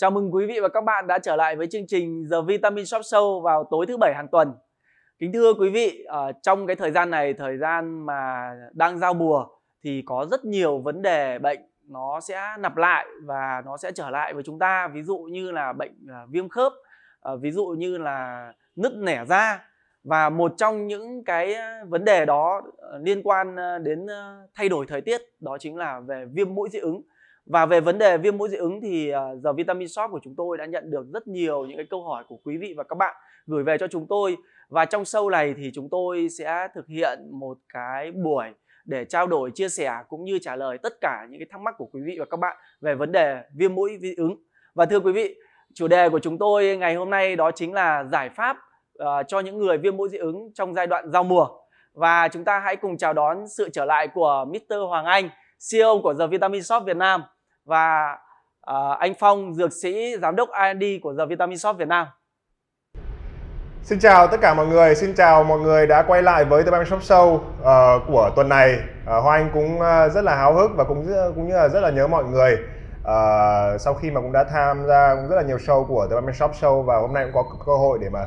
Chào mừng quý vị và các bạn đã trở lại với chương trình The Vitamin Shoppe Show vào tối thứ Bảy hàng tuần. Kính thưa quý vị, trong cái thời gian này, thời gian mà đang giao mùa thì có rất nhiều vấn đề bệnh nó sẽ nặp lại và nó sẽ trở lại với chúng ta. Ví dụ như là bệnh viêm khớp, ví dụ như là nứt nẻ da. Và một trong những cái vấn đề đó liên quan đến thay đổi thời tiết đó chính là về viêm mũi dị ứng. Và về vấn đề viêm mũi dị ứng thì The Vitamin Shoppe của chúng tôi đã nhận được rất nhiều những cái câu hỏi của quý vị và các bạn gửi về cho chúng tôi. Và trong show này thì chúng tôi sẽ thực hiện một cái buổi để trao đổi, chia sẻ cũng như trả lời tất cả những cái thắc mắc của quý vị và các bạn về vấn đề viêm mũi dị ứng. Và thưa quý vị, chủ đề của chúng tôi ngày hôm nay đó chính là giải pháp cho những người viêm mũi dị ứng trong giai đoạn giao mùa. Và chúng ta hãy cùng chào đón sự trở lại của Mr. Hoàng Anh, CEO của The Vitamin Shoppe Việt Nam, và anh Phong, dược sĩ, giám đốc R&D của The Vitamin Shoppe Việt Nam. Xin chào tất cả mọi người, xin chào mọi người đã quay lại với The Vitamin Shoppe Show của tuần này. Hoàng Anh cũng rất là háo hức và cũng như là rất là nhớ mọi người. Sau khi mà cũng đã tham gia cũng rất là nhiều show của The Vitamin Shoppe Show, và hôm nay cũng có cơ hội để mà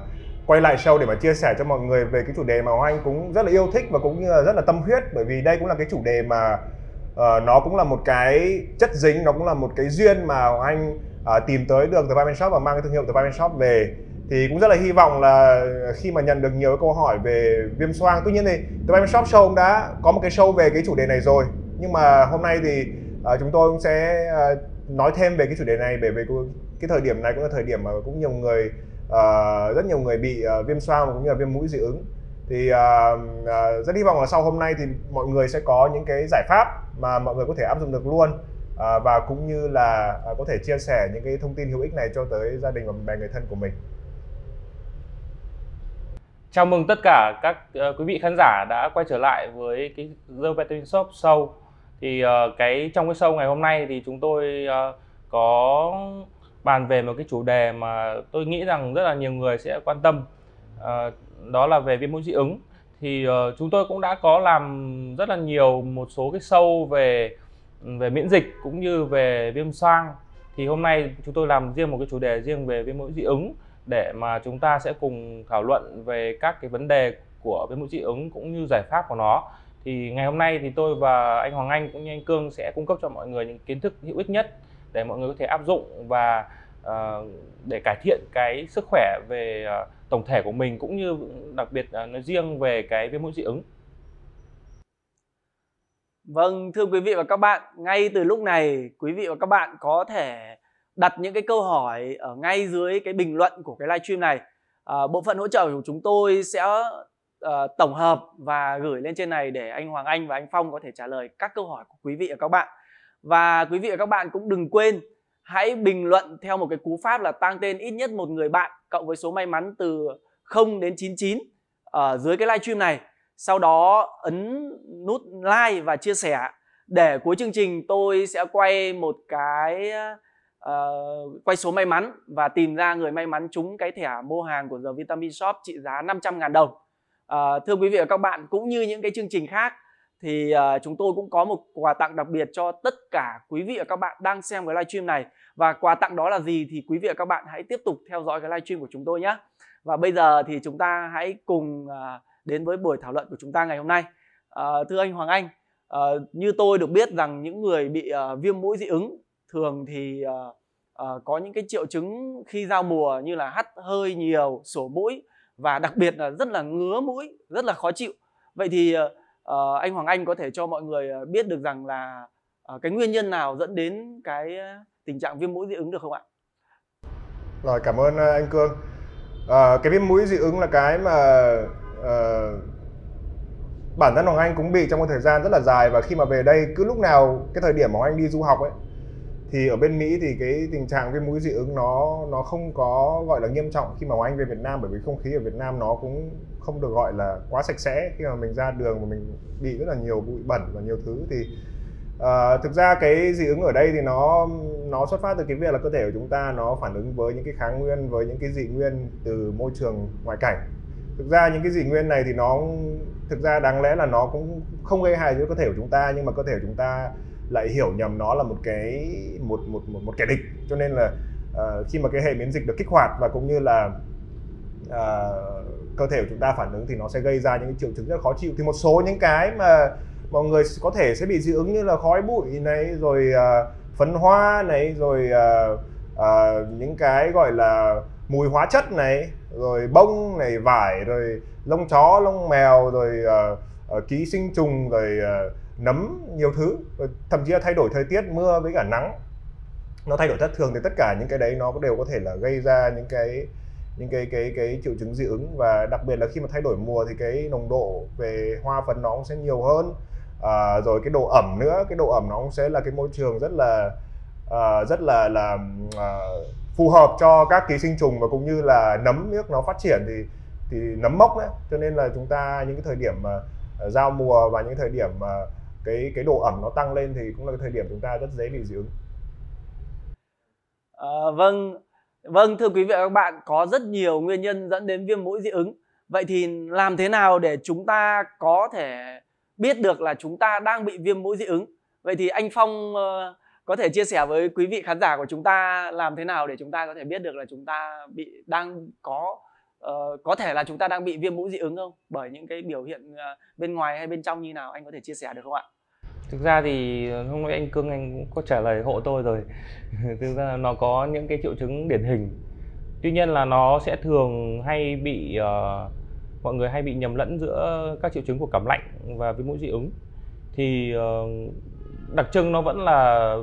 quay lại show để mà chia sẻ cho mọi người về cái chủ đề mà Hoàng Anh cũng rất là yêu thích và cũng như là rất là tâm huyết, bởi vì đây cũng là cái chủ đề mà nó cũng là một cái chất dính, nó cũng là một cái duyên mà Hoàng Anh tìm tới được The Vitamin Shoppe và mang cái thương hiệu The Vitamin Shoppe về. Thì cũng rất là hy vọng là khi mà nhận được nhiều câu hỏi về viêm xoang, tuy nhiên thì The Vitamin Shoppe Show cũng đã có một cái show về cái chủ đề này rồi, nhưng mà hôm nay thì chúng tôi cũng sẽ nói thêm về cái chủ đề này, bởi vì cái thời điểm này cũng là thời điểm mà cũng nhiều người rất nhiều người bị viêm xoang và cũng như là viêm mũi dị ứng. Thì rất hy vọng là sau hôm nay thì mọi người sẽ có những cái giải pháp mà mọi người có thể áp dụng được luôn, và cũng như là có thể chia sẻ những cái thông tin hữu ích này cho tới gia đình và bạn bè người thân của mình. Chào mừng tất cả các quý vị khán giả đã quay trở lại với cái The Vitamin Shoppe Show. Thì trong cái show ngày hôm nay thì chúng tôi có bàn về một cái chủ đề mà tôi nghĩ rằng rất là nhiều người sẽ quan tâm, đó là về viêm mũi dị ứng. Thì chúng tôi cũng đã có làm rất là nhiều một số cái show về miễn dịch cũng như về viêm xoang. Thì hôm nay chúng tôi làm riêng một cái chủ đề riêng về viêm mũi dị ứng, để mà chúng ta sẽ cùng thảo luận về các cái vấn đề của viêm mũi dị ứng cũng như giải pháp của nó. Thì ngày hôm nay thì tôi và anh Hoàng Anh cũng như anh Cương sẽ cung cấp cho mọi người những kiến thức hữu ích nhất để mọi người có thể áp dụng và để cải thiện cái sức khỏe về tổng thể của mình, cũng như đặc biệt nói riêng về cái viêm mũi dị ứng. Vâng, thưa quý vị và các bạn, ngay từ lúc này quý vị và các bạn có thể đặt những cái câu hỏi ở ngay dưới cái bình luận của cái livestream này. Bộ phận hỗ trợ của chúng tôi sẽ tổng hợp và gửi lên trên này để anh Hoàng Anh và anh Phong có thể trả lời các câu hỏi của quý vị và các bạn. Và quý vị và các bạn cũng đừng quên hãy bình luận theo một cái cú pháp là tag tên ít nhất một người bạn cộng với số may mắn từ 0 đến 99 ở dưới cái livestream này. Sau đó ấn nút like và chia sẻ, để cuối chương trình tôi sẽ quay một cái quay số may mắn và tìm ra người may mắn trúng cái thẻ mua hàng của The Vitamin Shoppe trị giá 500.000 đồng. Thưa quý vị và các bạn, cũng như những cái chương trình khác thì chúng tôi cũng có một quà tặng đặc biệt cho tất cả quý vị và các bạn đang xem cái livestream này. Và quà tặng đó là gì thì quý vị và các bạn hãy tiếp tục theo dõi cái livestream của chúng tôi nhé. Và bây giờ thì chúng ta hãy cùng đến với buổi thảo luận của chúng ta ngày hôm nay. Thưa anh Hoàng Anh, như tôi được biết rằng những người bị viêm mũi dị ứng thường thì có những cái triệu chứng khi giao mùa như là hắt hơi nhiều, sổ mũi và đặc biệt là rất là ngứa mũi, rất là khó chịu. Vậy thì anh Hoàng Anh có thể cho mọi người biết được rằng là cái nguyên nhân nào dẫn đến cái tình trạng viêm mũi dị ứng được không ạ? Rồi, cảm ơn anh Cương. Cái viêm mũi dị ứng là cái mà bản thân Hoàng Anh cũng bị trong một thời gian rất là dài, và khi mà về đây cứ lúc nào cái thời điểm mà Hoàng Anh đi du học ấy, thì ở bên Mỹ thì cái tình trạng viêm mũi dị ứng nó không có gọi là nghiêm trọng khi mà Hoàng Anh về Việt Nam, bởi vì không khí ở Việt Nam nó cũng không được gọi là quá sạch sẽ. Khi mà mình ra đường mà mình bị rất là nhiều bụi bẩn và nhiều thứ, thì thực ra cái dị ứng ở đây thì nó xuất phát từ cái việc là cơ thể của chúng ta nó phản ứng với những cái kháng nguyên, với những cái dị nguyên từ môi trường ngoại cảnh. Thực ra những cái dị nguyên này thì thực ra đáng lẽ là nó cũng không gây hại cho cơ thể của chúng ta, nhưng mà cơ thể của chúng ta lại hiểu nhầm nó là một kẻ địch, cho nên là khi mà cái hệ miễn dịch được kích hoạt và cũng như là cơ thể của chúng ta phản ứng thì nó sẽ gây ra những triệu chứng rất khó chịu. Thì một số những cái mà mọi người có thể sẽ bị dị ứng như là khói bụi này, rồi phấn hoa này, rồi những cái gọi là mùi hóa chất này, rồi bông này, vải, rồi lông chó, lông mèo, rồi ký sinh trùng, rồi nấm, nhiều thứ. Rồi thậm chí là thay đổi thời tiết, mưa với cả nắng nó thay đổi thất thường, thì tất cả những cái đấy nó đều có thể là gây ra những cái triệu chứng dị ứng. Và đặc biệt là khi mà thay đổi mùa thì cái nồng độ về hoa phấn nó cũng sẽ nhiều hơn, rồi cái độ ẩm nữa, cái độ ẩm nó cũng sẽ là cái môi trường rất là phù hợp cho các ký sinh trùng và cũng như là nấm nước nó phát triển, thì nấm mốc đấy. Cho nên là chúng ta những cái thời điểm mà giao mùa và những thời điểm mà cái độ ẩm nó tăng lên thì cũng là cái thời điểm chúng ta rất dễ bị dị ứng. Vâng, thưa quý vị và các bạn, có rất nhiều nguyên nhân dẫn đến viêm mũi dị ứng. Vậy thì làm thế nào để chúng ta có thể biết được là chúng ta đang bị viêm mũi dị ứng? Vậy thì anh Phong có thể chia sẻ với quý vị khán giả của chúng ta làm thế nào để chúng ta có thể biết được là chúng ta có thể là chúng ta đang bị viêm mũi dị ứng không? Bởi những cái biểu hiện bên ngoài hay bên trong như nào, anh có thể chia sẻ được không ạ? Thực ra thì hôm nay anh Cương anh cũng có trả lời hộ tôi rồi. Thực ra là nó có những cái triệu chứng điển hình. Tuy nhiên là nó sẽ thường hay bị mọi người hay bị nhầm lẫn giữa các triệu chứng của cảm lạnh và viêm mũi dị ứng. Thì đặc trưng nó vẫn là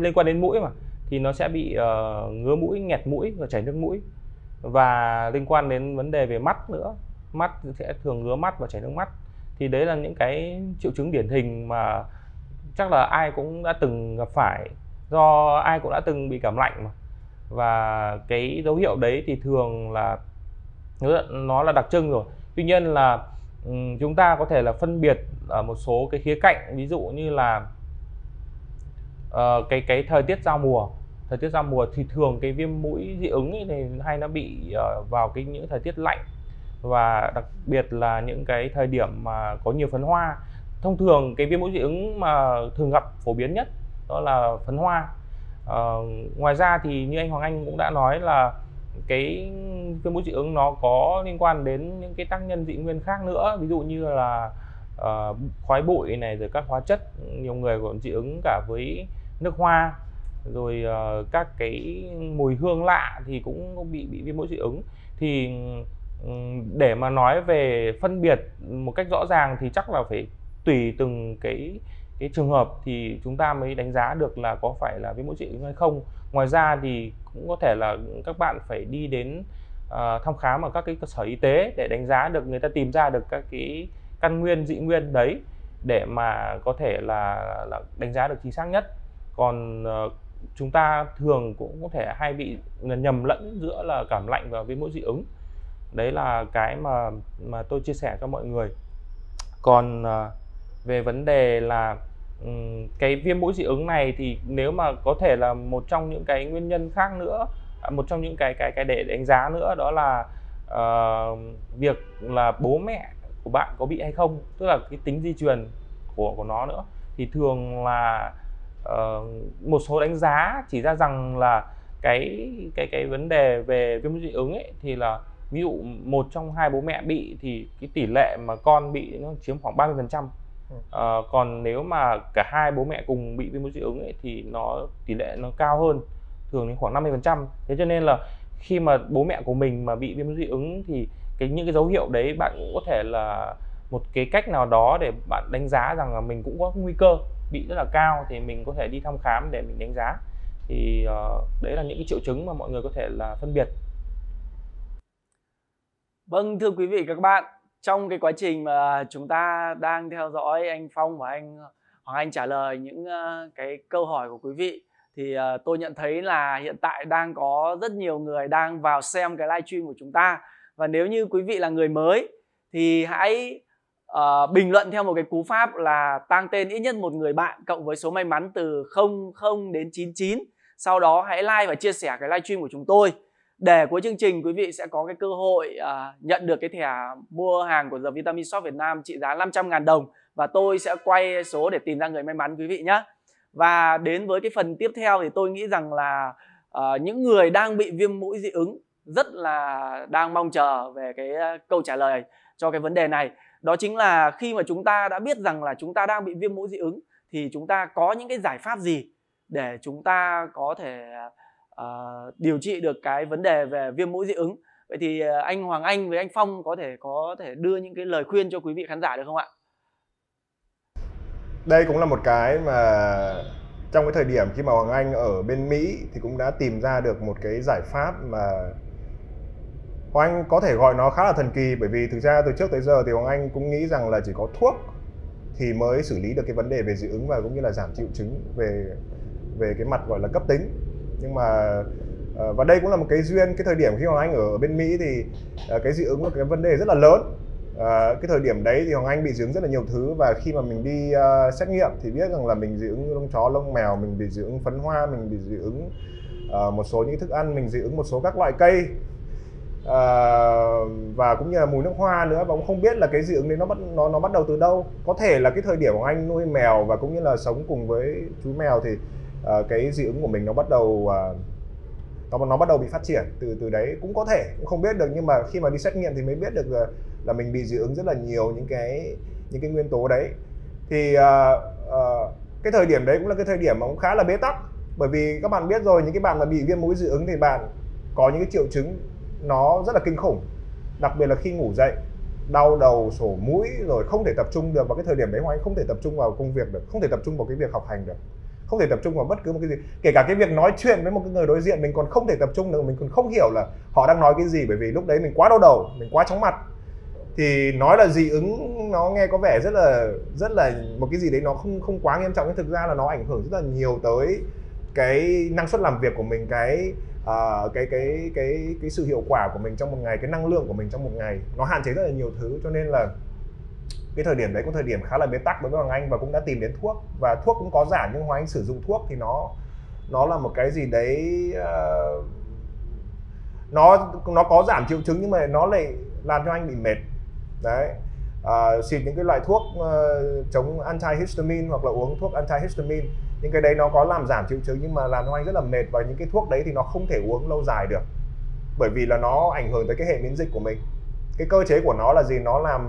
liên quan đến mũi mà, thì nó sẽ bị ngứa mũi, nghẹt mũi và chảy nước mũi. Và liên quan đến vấn đề về mắt nữa, mắt sẽ thường ngứa mắt và chảy nước mắt. Thì đấy là những cái triệu chứng điển hình mà chắc là ai cũng đã từng gặp phải, do ai cũng đã từng bị cảm lạnh mà. Và cái dấu hiệu đấy thì thường là nó là đặc trưng rồi. Tuy nhiên là chúng ta có thể là phân biệt ở một số cái khía cạnh, ví dụ như là cái thời tiết giao mùa. Thời tiết giao mùa thì thường cái viêm mũi dị ứng ấy thì hay nó bị vào cái những thời tiết lạnh, và đặc biệt là những cái thời điểm mà có nhiều phấn hoa. Thông thường cái viêm mũi dị ứng mà thường gặp phổ biến nhất đó là phấn hoa. Ngoài ra thì như anh Hoàng Anh cũng đã nói là cái viêm mũi dị ứng nó có liên quan đến những cái tác nhân dị nguyên khác nữa, ví dụ như là khói bụi này, rồi các hóa chất. Nhiều người còn dị ứng cả với nước hoa, rồi các cái mùi hương lạ thì cũng bị viêm mũi dị ứng. Thì để mà nói về phân biệt một cách rõ ràng thì chắc là phải tùy từng cái trường hợp thì chúng ta mới đánh giá được là có phải là viêm mũi dị ứng hay không. Ngoài ra thì cũng có thể là các bạn phải đi đến thăm khám ở các cái cơ sở y tế để đánh giá được, người ta tìm ra được các cái căn nguyên dị nguyên đấy để mà có thể là đánh giá được chính xác nhất. Còn chúng ta thường cũng có thể hay bị nhầm lẫn giữa là cảm lạnh và viêm mũi dị ứng. Đấy là cái mà tôi chia sẻ cho mọi người. Còn về vấn đề là cái viêm mũi dị ứng này thì nếu mà có thể là một trong những cái nguyên nhân khác nữa, một trong những cái để đánh giá nữa đó là việc là bố mẹ của bạn có bị hay không, tức là cái tính di truyền của nó nữa. Thì thường là một số đánh giá chỉ ra rằng là cái vấn đề về viêm mũi dị ứng ấy thì là ví dụ một trong hai bố mẹ bị thì cái tỷ lệ mà con bị nó chiếm khoảng 30%. Còn nếu mà cả hai bố mẹ cùng bị viêm mũi dị ứng ấy, thì nó tỷ lệ nó cao hơn, thường đến khoảng 50%. Thế cho nên là khi mà bố mẹ của mình mà bị viêm mũi dị ứng thì những cái dấu hiệu đấy bạn cũng có thể là một cái cách nào đó để bạn đánh giá rằng là mình cũng có nguy cơ bị rất là cao, thì mình có thể đi thăm khám để mình đánh giá. Thì đấy là những cái triệu chứng mà mọi người có thể là phân biệt. Vâng, thưa quý vị các bạn, trong cái quá trình mà chúng ta đang theo dõi anh Phong và anh Hoàng Anh trả lời những cái câu hỏi của quý vị, thì tôi nhận thấy là hiện tại đang có rất nhiều người đang vào xem cái live stream của chúng ta. Và nếu như quý vị là người mới thì hãy bình luận theo một cái cú pháp là tag tên ít nhất một người bạn cộng với số may mắn từ 00 đến 99. Sau đó hãy like và chia sẻ cái live stream của chúng tôi. Để cuối chương trình quý vị sẽ có cái cơ hội nhận được cái thẻ mua hàng của The Vitamin Shoppe Việt Nam trị giá 500.000 đồng. Và tôi sẽ quay số để tìm ra người may mắn quý vị nhé. Và đến với cái phần tiếp theo thì tôi nghĩ rằng là những người đang bị viêm mũi dị ứng rất là đang mong chờ về cái câu trả lời cho cái vấn đề này. Đó chính là khi mà chúng ta đã biết rằng là chúng ta đang bị viêm mũi dị ứng thì chúng ta có những cái giải pháp gì để chúng ta có thể điều trị được cái vấn đề về viêm mũi dị ứng. Vậy thì anh Hoàng Anh với anh Phong có thể đưa những cái lời khuyên cho quý vị khán giả được không ạ? Đây cũng là một cái mà trong cái thời điểm khi mà Hoàng Anh ở bên Mỹ thì cũng đã tìm ra được một cái giải pháp mà Hoàng Anh có thể gọi nó khá là thần kỳ, bởi vì thực ra từ trước tới giờ thì Hoàng Anh cũng nghĩ rằng là chỉ có thuốc thì mới xử lý được cái vấn đề về dị ứng và cũng như là giảm triệu chứng về cái mặt gọi là cấp tính. Nhưng mà và đây cũng là một cái duyên, cái thời điểm khi Hoàng Anh ở bên Mỹ thì cái dị ứng là cái vấn đề rất là lớn. Cái thời điểm đấy thì Hoàng Anh bị dị ứng rất là nhiều thứ, và khi mà mình đi xét nghiệm thì biết rằng là mình dị ứng lông chó, lông mèo, mình bị dị ứng phấn hoa, mình bị dị ứng một số những thức ăn, mình dị ứng một số các loại cây, và cũng như là mùi nước hoa nữa. Và cũng không biết là cái dị ứng đấy nó bắt đầu từ đâu. Có thể là cái thời điểm Hoàng Anh nuôi mèo và cũng như là sống cùng với chú mèo thì cái dị ứng của mình nó bắt đầu bị phát triển từ đấy, cũng có thể, cũng không biết được. Nhưng mà khi mà đi xét nghiệm thì mới biết được là mình bị dị ứng rất là nhiều những cái nguyên tố đấy. Thì cái thời điểm đấy cũng là cái thời điểm mà cũng khá là bế tắc, bởi vì các bạn biết rồi, những cái bạn mà bị viêm mũi dị ứng thì bạn có những cái triệu chứng nó rất là kinh khủng, đặc biệt là khi ngủ dậy đau đầu, sổ mũi, rồi không thể tập trung được. Và cái thời điểm đấy Hoàng Anh không thể tập trung vào công việc được, không thể tập trung vào cái việc học hành được, không thể tập trung vào bất cứ một cái gì, kể cả cái việc nói chuyện với một cái người đối diện mình còn không thể tập trung được, mình còn không hiểu là họ đang nói cái gì, bởi vì lúc đấy mình quá đau đầu, mình quá chóng mặt. Thì nói là dị ứng nó nghe có vẻ rất là một cái gì đấy nó không quá nghiêm trọng, nhưng thực ra là nó ảnh hưởng rất là nhiều tới cái năng suất làm việc của mình, cái sự hiệu quả của mình trong một ngày, cái năng lượng của mình trong một ngày, nó hạn chế rất là nhiều thứ. Cho nên là cái thời điểm đấy cũng thời điểm khá là bế tắc đối với Hoàng Anh, và cũng đã tìm đến thuốc, và thuốc cũng có giảm, nhưng Hoàng Anh sử dụng thuốc thì nó là một cái gì đấy, nó có giảm triệu chứng nhưng mà nó lại làm cho anh bị mệt đấy. Xịt những cái loại thuốc chống antihistamine hoặc là uống thuốc antihistamine, những cái đấy nó có làm giảm triệu chứng nhưng mà làm cho anh rất là mệt, và những cái thuốc đấy thì nó không thể uống lâu dài được, bởi vì là nó ảnh hưởng tới cái hệ miễn dịch của mình. Cái cơ chế của nó là gì, nó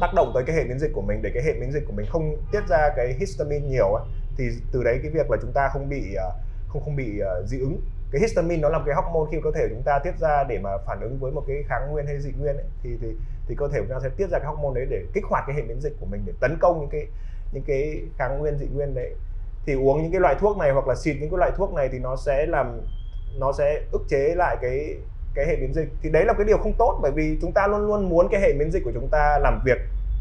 tác động tới cái hệ miễn dịch của mình để cái hệ miễn dịch của mình không tiết ra cái histamine nhiều ấy. Thì từ đấy cái việc là chúng ta không bị dị ứng. Cái histamine nó là một cái hormone khi cơ thể chúng ta tiết ra để mà phản ứng với một cái kháng nguyên hay dị nguyên ấy, thì cơ thể chúng ta sẽ tiết ra cái hormone đấy để kích hoạt cái hệ miễn dịch của mình để tấn công những cái kháng nguyên dị nguyên đấy. Thì uống những cái loại thuốc này hoặc là xịt những cái loại thuốc này thì nó sẽ ức chế lại cái hệ miễn dịch. Thì đấy là cái điều không tốt, bởi vì chúng ta luôn luôn muốn cái hệ miễn dịch của chúng ta làm việc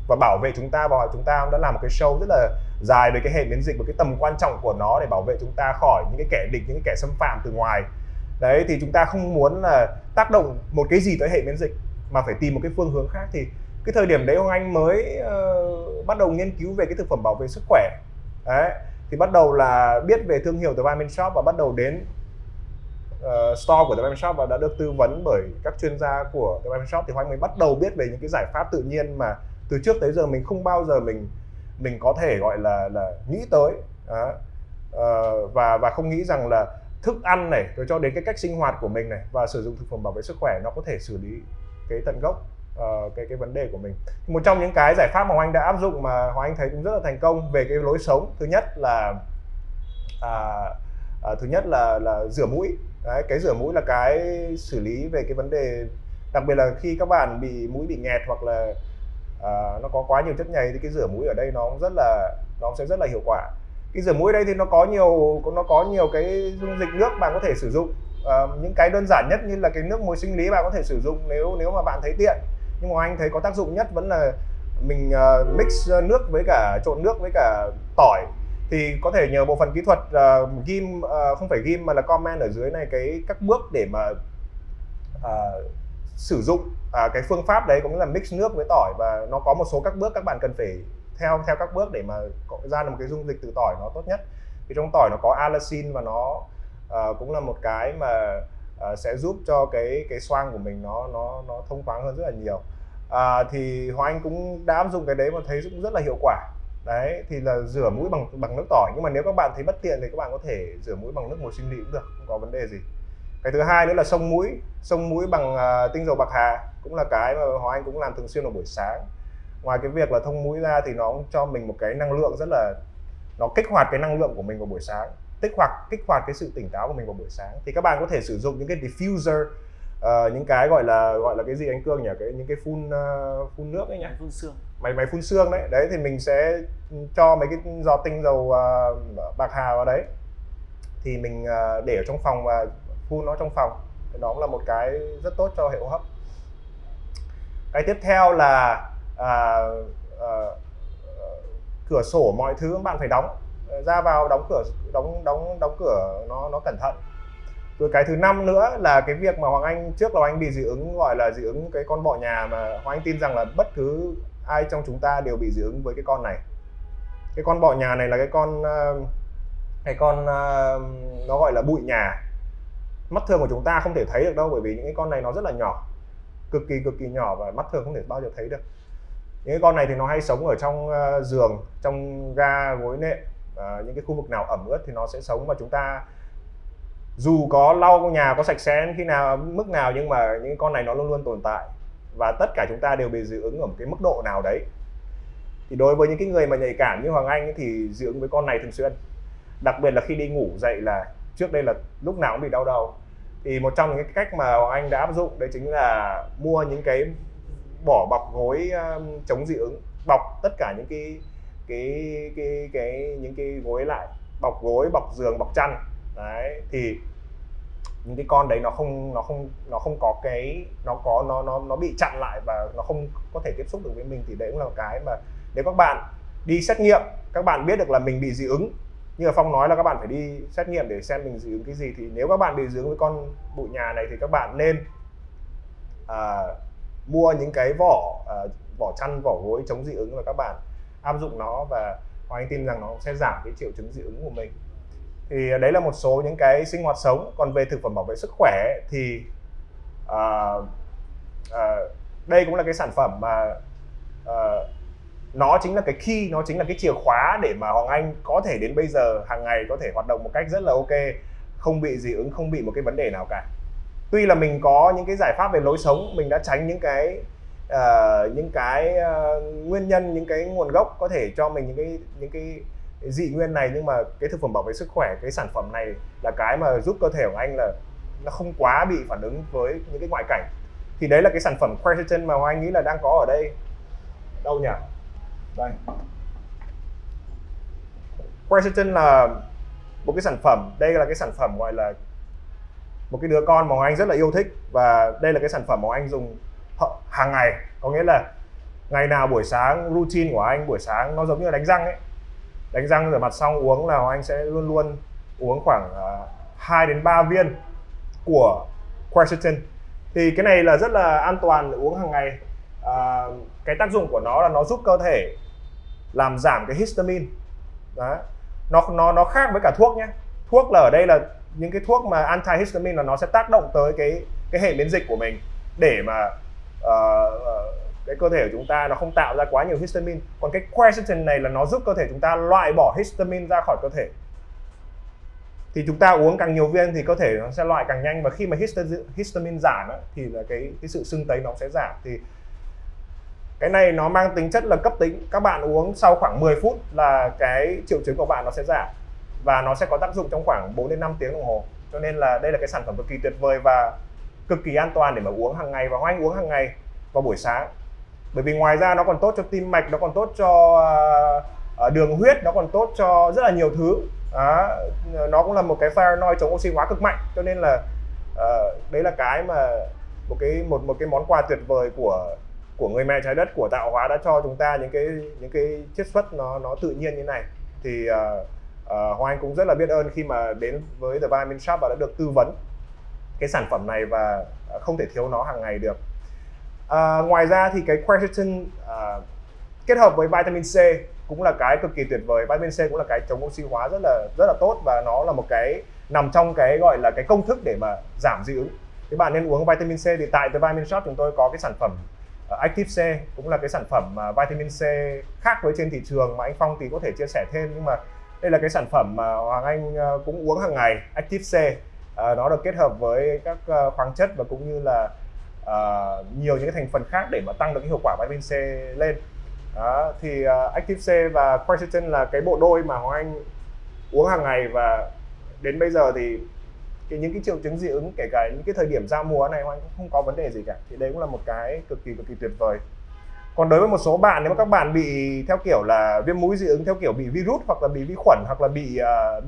và bảo vệ chúng ta, và chúng ta cũng đã làm một cái show rất là dài về cái hệ miễn dịch và cái tầm quan trọng của nó để bảo vệ chúng ta khỏi những cái kẻ địch, những cái kẻ xâm phạm từ ngoài đấy. Thì chúng ta không muốn là tác động một cái gì tới hệ miễn dịch mà phải tìm một cái phương hướng khác. Thì cái thời điểm đấy Hoàng Anh mới bắt đầu nghiên cứu về cái thực phẩm bảo vệ sức khỏe đấy. Thì bắt đầu là biết về thương hiệu The Vitamin Shoppe và bắt đầu đến store của The Vitamin Shoppe và đã được tư vấn bởi các chuyên gia của The Vitamin Shoppe. Thì Hoàng Anh mới bắt đầu biết về những cái giải pháp tự nhiên mà từ trước tới giờ mình không bao giờ mình có thể gọi là nghĩ tới. Và không nghĩ rằng là thức ăn này rồi cho đến cái cách sinh hoạt của mình này và sử dụng thực phẩm bảo vệ sức khỏe nó có thể xử lý cái tận gốc cái vấn đề của mình. Một trong những cái giải pháp mà Hoàng Anh đã áp dụng mà Hoàng Anh thấy cũng rất là thành công về cái lối sống, thứ nhất là rửa mũi. Đấy, cái rửa mũi là cái xử lý về cái vấn đề, đặc biệt là khi các bạn bị mũi bị nghẹt hoặc là nó có quá nhiều chất nhầy thì cái rửa mũi ở đây nó sẽ rất là hiệu quả. Cái rửa mũi ở đây thì nó có nhiều cái dung dịch nước bạn có thể sử dụng. Những cái đơn giản nhất như là cái nước muối sinh lý bạn có thể sử dụng nếu mà bạn thấy tiện. Nhưng mà anh thấy có tác dụng nhất vẫn là mình mix nước với cả trộn nước với cả tỏi. Thì có thể nhờ bộ phận kỹ thuật không phải ghim mà là comment ở dưới này các bước để mà sử dụng cái phương pháp đấy, cũng là mix nước với tỏi, và nó có một số các bước các bạn cần phải theo các bước để mà ra được một cái dung dịch từ tỏi nó tốt nhất. Thì trong tỏi nó có allicin và nó cũng là một cái mà sẽ giúp cho cái xoang của mình nó thông thoáng hơn rất là nhiều. Thì Hoàng Anh cũng đã áp dụng cái đấy mà thấy cũng rất là hiệu quả. Đấy, thì là rửa mũi bằng nước tỏi, nhưng mà nếu các bạn thấy bất tiện thì các bạn có thể rửa mũi bằng nước muối sinh lý cũng được, không có vấn đề gì. Cái thứ hai nữa là xông mũi bằng tinh dầu bạc hà, cũng là cái mà Hoàng Anh cũng làm thường xuyên vào buổi sáng. Ngoài cái việc là thông mũi ra thì nó cũng cho mình một cái năng lượng rất là, nó kích hoạt cái năng lượng của mình vào buổi sáng, kích hoạt cái sự tỉnh táo của mình vào buổi sáng. Thì các bạn có thể sử dụng những cái diffuser, những cái gọi là cái gì anh Cương nhỉ, những cái phun nước ấy nhỉ, phun sương, máy phun sương đấy. Đấy thì mình sẽ cho mấy cái giọt tinh dầu bạc hà vào đấy, thì mình để ở trong phòng và phun nó trong phòng. Thì đó cũng là một cái rất tốt cho hệ hô hấp. Cái tiếp theo là cửa sổ mọi thứ bạn phải đóng, ra vào đóng cửa, đóng cửa nó cẩn thận. Rồi cái thứ năm nữa là cái việc mà Hoàng Anh trước là Hoàng Anh bị dị ứng, gọi là dị ứng cái con bọ nhà, mà Hoàng Anh tin rằng là bất cứ ai trong chúng ta đều bị dị ứng với cái con này. Cái con bọ nhà này là cái con nó gọi là bụi nhà. Mắt thường của chúng ta không thể thấy được đâu, bởi vì những cái con này nó rất là nhỏ, cực kỳ nhỏ, và mắt thường không thể bao giờ thấy được. Những cái con này thì nó hay sống ở trong giường, trong ga, gối nệm, những cái khu vực nào ẩm ướt thì nó sẽ sống. Và chúng ta dù có lau nhà có sạch sẽ khi nào mức nào, nhưng mà những con này nó luôn luôn tồn tại, và tất cả chúng ta đều bị dị ứng ở một cái mức độ nào đấy. Thì đối với những cái người mà nhạy cảm như Hoàng Anh ấy, thì dị ứng với con này thường xuyên, đặc biệt là khi đi ngủ dậy là trước đây là lúc nào cũng bị đau đầu. Thì một trong những cái cách mà Hoàng Anh đã áp dụng đấy chính là mua những cái vỏ bọc gối chống dị ứng, bọc tất cả những cái gối lại, bọc gối, bọc giường, bọc chăn. Đấy, thì những cái con đấy nó không có cái nó bị chặn lại và nó không có thể tiếp xúc được với mình. Thì đấy cũng là cái mà nếu các bạn đi xét nghiệm, các bạn biết được là mình bị dị ứng, như là Phong nói là các bạn phải đi xét nghiệm để xem mình dị ứng cái gì. Thì nếu các bạn bị dị ứng với con bụi nhà này thì các bạn nên mua những cái vỏ chăn, vỏ gối chống dị ứng, và các bạn áp dụng nó, và Hoàng Anh tin rằng nó sẽ giảm cái triệu chứng dị ứng của mình. Thì đấy là một số những cái sinh hoạt sống. Còn về thực phẩm bảo vệ sức khỏe thì đây cũng là cái sản phẩm mà nó chính là cái key, nó chính là cái chìa khóa để mà Hoàng Anh có thể đến bây giờ hàng ngày có thể hoạt động một cách rất là ok, không bị dị ứng, không bị một cái vấn đề nào cả. Tuy là mình có những cái giải pháp về lối sống, mình đã tránh những cái nguyên nhân, những cái nguồn gốc có thể cho mình những cái dị nguyên này, nhưng mà cái thực phẩm bảo vệ sức khỏe, cái sản phẩm này là cái mà giúp cơ thể của anh là nó không quá bị phản ứng với những cái ngoại cảnh. Thì đấy là cái sản phẩm Quercetin mà Hoàng Anh nghĩ là đang có ở đây. Đâu nhỉ? Đây. Quercetin là một cái sản phẩm, đây là cái sản phẩm gọi là một cái đứa con mà Hoàng Anh rất là yêu thích, và đây là cái sản phẩm mà Hoàng Anh dùng hàng ngày. Có nghĩa là ngày nào buổi sáng, routine của anh buổi sáng nó giống như là đánh răng ấy. Đánh răng rửa mặt xong uống là Hoàng Anh sẽ luôn luôn uống khoảng 2 đến 3 viên của Quercetin. Thì cái này là rất là an toàn để uống hàng ngày. Cái tác dụng của nó là nó giúp cơ thể làm giảm cái histamine. Đó. Nó khác với cả thuốc nhé. Thuốc là ở đây là những cái thuốc mà antihistamine là nó sẽ tác động tới cái hệ miễn dịch của mình để mà cái cơ thể của chúng ta nó không tạo ra quá nhiều histamine. Còn cái Quercetin này là nó giúp cơ thể chúng ta loại bỏ histamine ra khỏi cơ thể. Thì chúng ta uống càng nhiều viên thì cơ thể nó sẽ loại càng nhanh, và khi mà histamine giảm ấy, thì là cái sự sưng tấy nó sẽ giảm. Thì cái này nó mang tính chất là cấp tính, các bạn uống sau khoảng 10 phút là cái triệu chứng của bạn nó sẽ giảm, và nó sẽ có tác dụng trong khoảng 4 đến 5 tiếng đồng hồ. Cho nên là đây là cái sản phẩm cực kỳ tuyệt vời và cực kỳ an toàn để mà uống hàng ngày, và Hoàng Anh uống hàng ngày vào buổi sáng. Bởi vì ngoài ra nó còn tốt cho tim mạch, nó còn tốt cho đường huyết, nó còn tốt cho rất là nhiều thứ. Đó. Nó cũng là một cái flavonoid chống oxy hóa cực mạnh, cho nên là đấy là cái mà một cái món quà tuyệt vời của người mẹ trái đất, của tạo hóa đã cho chúng ta những cái chiết xuất nó tự nhiên như này. Thì Hoàng Anh cũng rất là biết ơn khi mà đến với The Vitamin Shoppe và đã được tư vấn cái sản phẩm này, và không thể thiếu nó hàng ngày được. Ngoài ra thì cái Quercetin kết hợp với vitamin C cũng là cái cực kỳ tuyệt vời. Vitamin C cũng là cái chống oxy hóa rất là tốt, và nó là một cái nằm trong cái gọi là cái công thức để mà giảm dị ứng. Các bạn nên uống vitamin C. Thì tại The Vitamin Shoppe chúng tôi có cái sản phẩm Active C cũng là cái sản phẩm vitamin C khác với trên thị trường mà anh Phong thì có thể chia sẻ thêm, nhưng mà đây là cái sản phẩm mà Hoàng Anh cũng uống hàng ngày, Active C. Nó được kết hợp với các khoáng chất và cũng như là nhiều những thành phần khác để mà tăng được cái hiệu quả vitamin C lên. Đó, thì Active C và Quercetin là cái bộ đôi mà Hoàng Anh uống hàng ngày, và đến bây giờ thì những cái triệu chứng dị ứng kể cả những cái thời điểm ra mùa này Hoàng Anh cũng không có vấn đề gì cả, thì đây cũng là một cái cực kỳ tuyệt vời. Còn đối với một số bạn, nếu mà các bạn bị theo kiểu là viêm mũi dị ứng theo kiểu bị virus hoặc là bị vi khuẩn hoặc là bị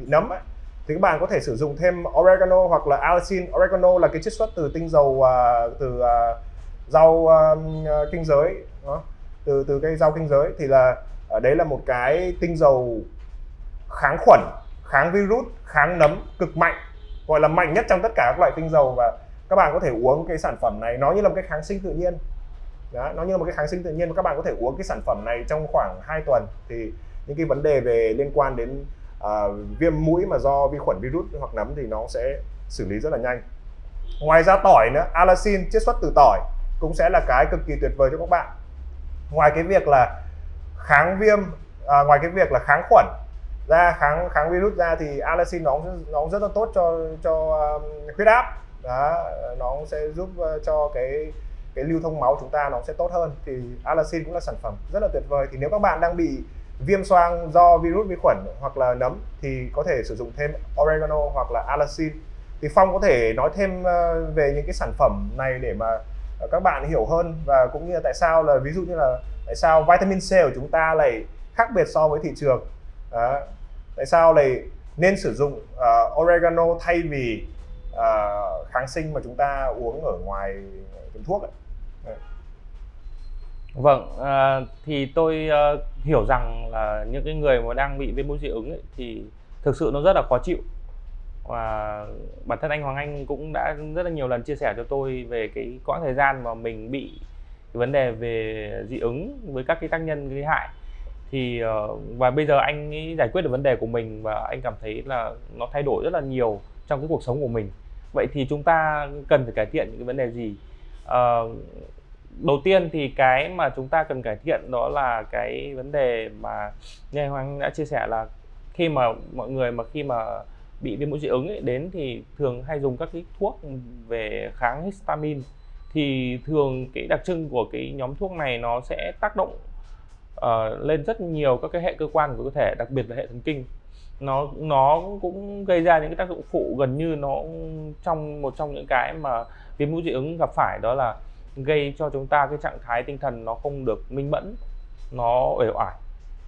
nấm ấy, thì các bạn có thể sử dụng thêm Oregano hoặc là Allicin. Oregano là cái chiết xuất từ tinh dầu từ rau kinh giới. Đó, từ cái rau kinh giới thì là đấy là một cái tinh dầu kháng khuẩn, kháng virus, kháng nấm cực mạnh, gọi là mạnh nhất trong tất cả các loại tinh dầu. Và các bạn có thể uống cái sản phẩm này, nó như là một cái kháng sinh tự nhiên. Đó, nó như là một cái kháng sinh tự nhiên, các bạn có thể uống cái sản phẩm này trong khoảng 2 tuần thì những cái vấn đề về liên quan đến viêm mũi mà do vi khuẩn, virus hoặc nấm thì nó sẽ xử lý rất là nhanh. Ngoài ra tỏi nữa, Allicin chiết xuất từ tỏi cũng sẽ là cái cực kỳ tuyệt vời cho các bạn. Ngoài cái việc là kháng viêm, ngoài cái việc là kháng khuẩn ra, kháng virus ra, thì Allicin nó rất là tốt cho huyết áp. Đó, nó sẽ giúp cho cái lưu thông máu chúng ta nó sẽ tốt hơn. Thì Allicin cũng là sản phẩm rất là tuyệt vời. Thì nếu các bạn đang bị viêm xoang do virus, vi khuẩn hoặc là nấm thì có thể sử dụng thêm Oregano hoặc là Allicin. Thì Phong có thể nói thêm về những cái sản phẩm này để mà các bạn hiểu hơn, và cũng như là tại sao là ví dụ như là tại sao vitamin C của chúng ta lại khác biệt so với thị trường. Đó, tại sao lại nên sử dụng Oregano thay vì kháng sinh mà chúng ta uống ở ngoài tiệm thuốc ấy. Vâng, thì tôi hiểu rằng là những cái người mà đang bị viêm mũi dị ứng ấy, thì thực sự nó rất là khó chịu. Và bản thân anh Hoàng Anh cũng đã rất là nhiều lần chia sẻ cho tôi về cái quãng thời gian mà mình bị cái vấn đề về dị ứng với các cái tác nhân gây hại. Thì và bây giờ anh ấy giải quyết được vấn đề của mình và anh cảm thấy là nó thay đổi rất là nhiều trong cái cuộc sống của mình. Vậy thì chúng ta cần phải cải thiện những cái vấn đề gì? Đầu tiên thì cái mà chúng ta cần cải thiện đó là cái vấn đề mà như anh Hoàng đã chia sẻ là khi mà mọi người mà khi mà bị viêm mũi dị ứng ấy, đến thì thường hay dùng các cái thuốc về kháng histamine. Thì thường cái đặc trưng của cái nhóm thuốc này nó sẽ tác động lên rất nhiều các cái hệ cơ quan của cơ thể, đặc biệt là hệ thần kinh. Nó cũng gây ra những cái tác dụng phụ gần như nó trong một trong những cái mà viêm mũi dị ứng gặp phải, đó là gây cho chúng ta cái trạng thái tinh thần nó không được minh mẫn, nó uể oải.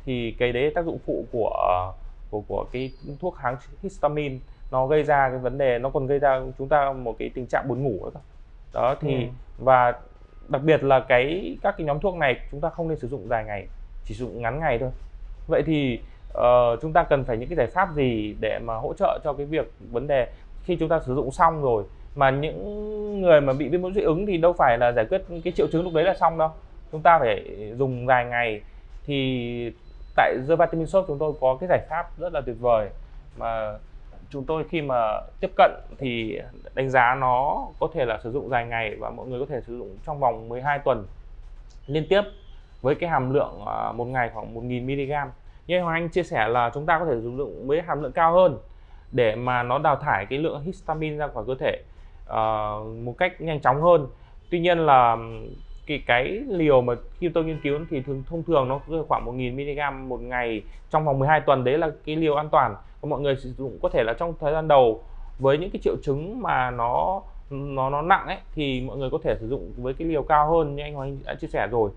Thì cái đấy tác dụng phụ của cái thuốc kháng histamine, nó gây ra cái vấn đề, nó còn gây ra chúng ta một cái tình trạng buồn ngủ đó. Đó thì và đặc biệt là các cái nhóm thuốc này chúng ta không nên sử dụng dài ngày, chỉ sử dụng ngắn ngày thôi. Vậy thì chúng ta cần phải những cái giải pháp gì để mà hỗ trợ cho cái việc vấn đề khi chúng ta sử dụng xong rồi, mà những người mà bị viêm mũi dị ứng thì đâu phải là giải quyết cái triệu chứng lúc đấy là xong đâu, chúng ta phải dùng vài ngày. Thì tại The Vitamin Shoppe chúng tôi có cái giải pháp rất là tuyệt vời mà chúng tôi khi mà tiếp cận thì đánh giá nó có thể là sử dụng vài ngày, và mọi người có thể sử dụng trong vòng 12 tuần liên tiếp với cái hàm lượng một ngày khoảng 1000mg. Như Hoàng Anh chia sẻ là chúng ta có thể sử dụng với hàm lượng cao hơn để mà nó đào thải cái lượng histamine ra khỏi cơ thể một cách nhanh chóng hơn. Tuy nhiên là cái liều mà khi tôi nghiên cứu thì thông thường nó rơi khoảng 1000mg một ngày trong vòng 12 tuần. Đấy là cái liều an toàn. Mọi người sử dụng có thể là trong thời gian đầu với những cái triệu chứng mà nó nặng ấy, thì mọi người có thể sử dụng với cái liều cao hơn như anh Hoàng Anh đã chia sẻ rồi.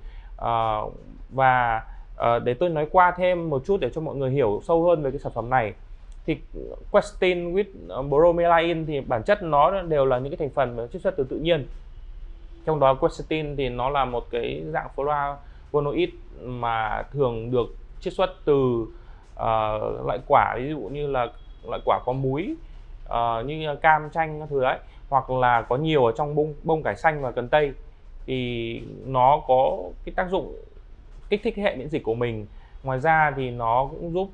Để tôi nói qua thêm một chút để cho mọi người hiểu sâu hơn về cái sản phẩm này. Thì Quercetin with bromelain thì bản chất nó đều là những cái thành phần chiết xuất từ tự nhiên. Trong đó Quercetin thì nó là một cái dạng flavonoid mà thường được chiết xuất từ loại quả, ví dụ như là loại quả có múi như cam, chanh các thứ đấy, hoặc là có nhiều ở trong bông cải xanh và cần tây. Thì nó có cái tác dụng kích thích hệ miễn dịch của mình. Ngoài ra thì nó cũng giúp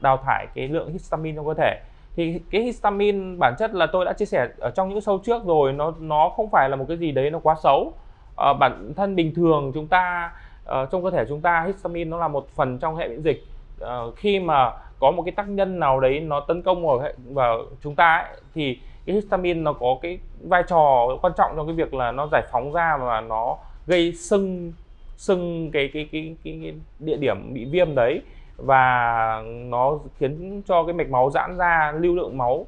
đào thải cái lượng histamine trong cơ thể. Thì cái histamine bản chất là tôi đã chia sẻ ở trong những show trước rồi, nó không phải là một cái gì đấy nó quá xấu. bản thân bình thường chúng ta trong cơ thể chúng ta, histamine nó là một phần trong hệ miễn dịch. Khi mà có một cái tác nhân nào đấy nó tấn công vào chúng ta ấy, thì cái histamine nó có cái vai trò quan trọng trong cái việc là nó giải phóng ra và nó gây sưng cái địa điểm bị viêm đấy, và nó khiến cho cái mạch máu giãn ra, lưu lượng máu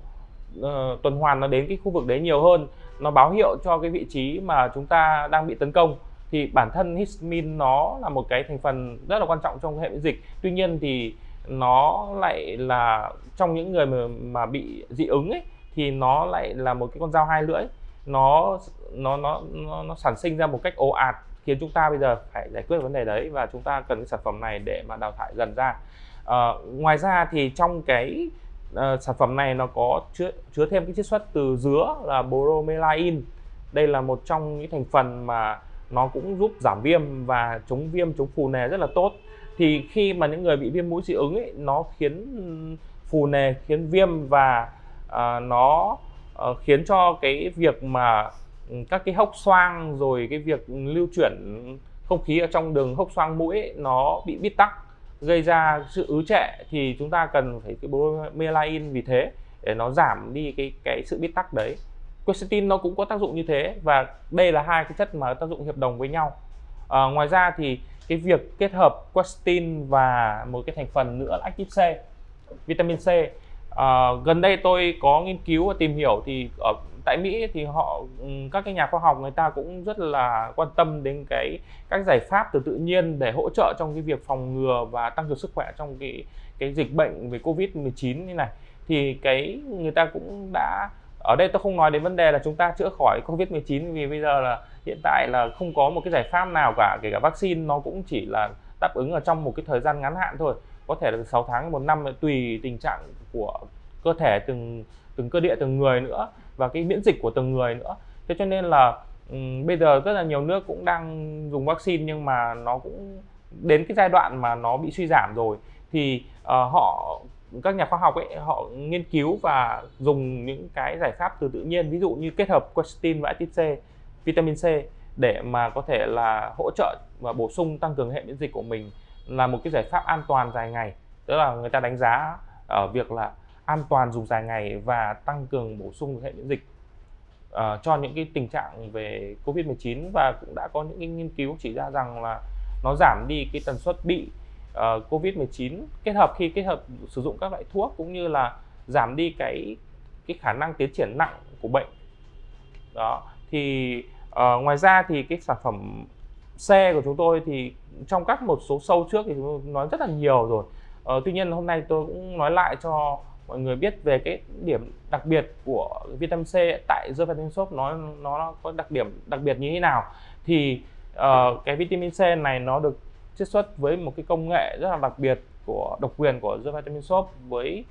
tuần hoàn nó đến cái khu vực đấy nhiều hơn, nó báo hiệu cho cái vị trí mà chúng ta đang bị tấn công. Thì bản thân histamine nó là một cái thành phần rất là quan trọng trong hệ miễn dịch. Tuy nhiên thì nó lại là trong những người mà bị dị ứng ấy, thì nó lại là một cái con dao hai lưỡi, nó sản sinh ra một cách ồ ạt, khiến chúng ta bây giờ phải giải quyết vấn đề đấy, và chúng ta cần cái sản phẩm này để mà đào thải dần ra. Ngoài ra thì trong cái sản phẩm này nó có chứa thêm cái chiết xuất từ dứa là bromelain. Đây là một trong những thành phần mà nó cũng giúp giảm viêm và chống viêm, chống phù nề rất là tốt. Thì khi mà những người bị viêm mũi dị ứng ấy, nó khiến phù nề, khiến viêm, và nó khiến cho cái việc mà các cái hốc xoang rồi cái việc lưu chuyển không khí ở trong đường hốc xoang mũi ấy, nó bị bít tắc, gây ra sự ứ trệ. Thì chúng ta cần phải cái bromelain vì thế để nó giảm đi cái sự bít tắc đấy. Quercetin nó cũng có tác dụng như thế, và đây là hai cái chất mà tác dụng hiệp đồng với nhau. Ngoài ra thì cái việc kết hợp quercetin và một cái thành phần nữa là Active C, vitamin C. Gần đây tôi có nghiên cứu và tìm hiểu thì ở tại Mỹ thì các cái nhà khoa học người ta cũng rất là quan tâm đến các giải pháp từ tự nhiên để hỗ trợ trong cái việc phòng ngừa và tăng cường sức khỏe trong cái dịch bệnh về Covid-19 như này. Thì người ta cũng đã, ở đây tôi không nói đến vấn đề là chúng ta chữa khỏi Covid-19, vì bây giờ là hiện tại là không có một cái giải pháp nào cả, kể cả vaccine nó cũng chỉ là đáp ứng ở trong một cái thời gian ngắn hạn thôi, có thể là 6 tháng, 1 năm, tùy tình trạng của cơ thể từng cơ địa từng người nữa, và cái miễn dịch của từng người nữa. Thế cho nên là bây giờ rất là nhiều nước cũng đang dùng vaccine, nhưng mà nó cũng đến cái giai đoạn mà nó bị suy giảm rồi. Thì các nhà khoa học ấy, họ nghiên cứu và dùng những cái giải pháp từ tự nhiên, ví dụ như kết hợp quercetin và Active C, vitamin C để mà có thể là hỗ trợ và bổ sung tăng cường hệ miễn dịch của mình, là một cái giải pháp an toàn dài ngày. Tức là người ta đánh giá ở việc là an toàn dùng dài ngày và tăng cường bổ sung hệ miễn dịch cho những cái tình trạng về Covid-19, và cũng đã có những cái nghiên cứu chỉ ra rằng là nó giảm đi cái tần suất bị Covid-19 khi kết hợp sử dụng các loại thuốc, cũng như là giảm đi cái khả năng tiến triển nặng của bệnh. Đó. Thì ngoài ra thì cái sản phẩm C của chúng tôi thì trong các một số show trước thì chúng tôi nói rất là nhiều rồi. Tuy nhiên hôm nay tôi cũng nói lại cho mọi người biết về cái điểm đặc biệt của vitamin C tại The Vitamin Shoppe, nó có đặc điểm đặc biệt như thế nào. Thì cái vitamin C này nó được chiết xuất với một cái công nghệ rất là đặc biệt của độc quyền của The Vitamin Shoppe, với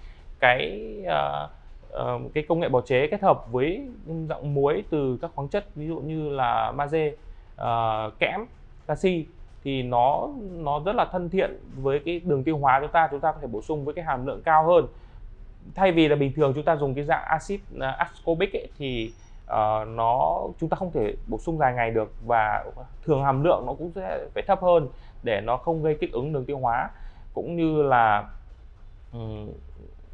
cái công nghệ bào chế kết hợp với dạng muối từ các khoáng chất ví dụ như là magie, kẽm, canxi. Thì nó rất là thân thiện với cái đường tiêu hóa chúng ta có thể bổ sung với cái hàm lượng cao hơn. Thay vì là bình thường chúng ta dùng cái dạng axit ascorbic ấy, thì chúng ta không thể bổ sung dài ngày được, và thường hàm lượng nó cũng sẽ phải thấp hơn để nó không gây kích ứng đường tiêu hóa, cũng như là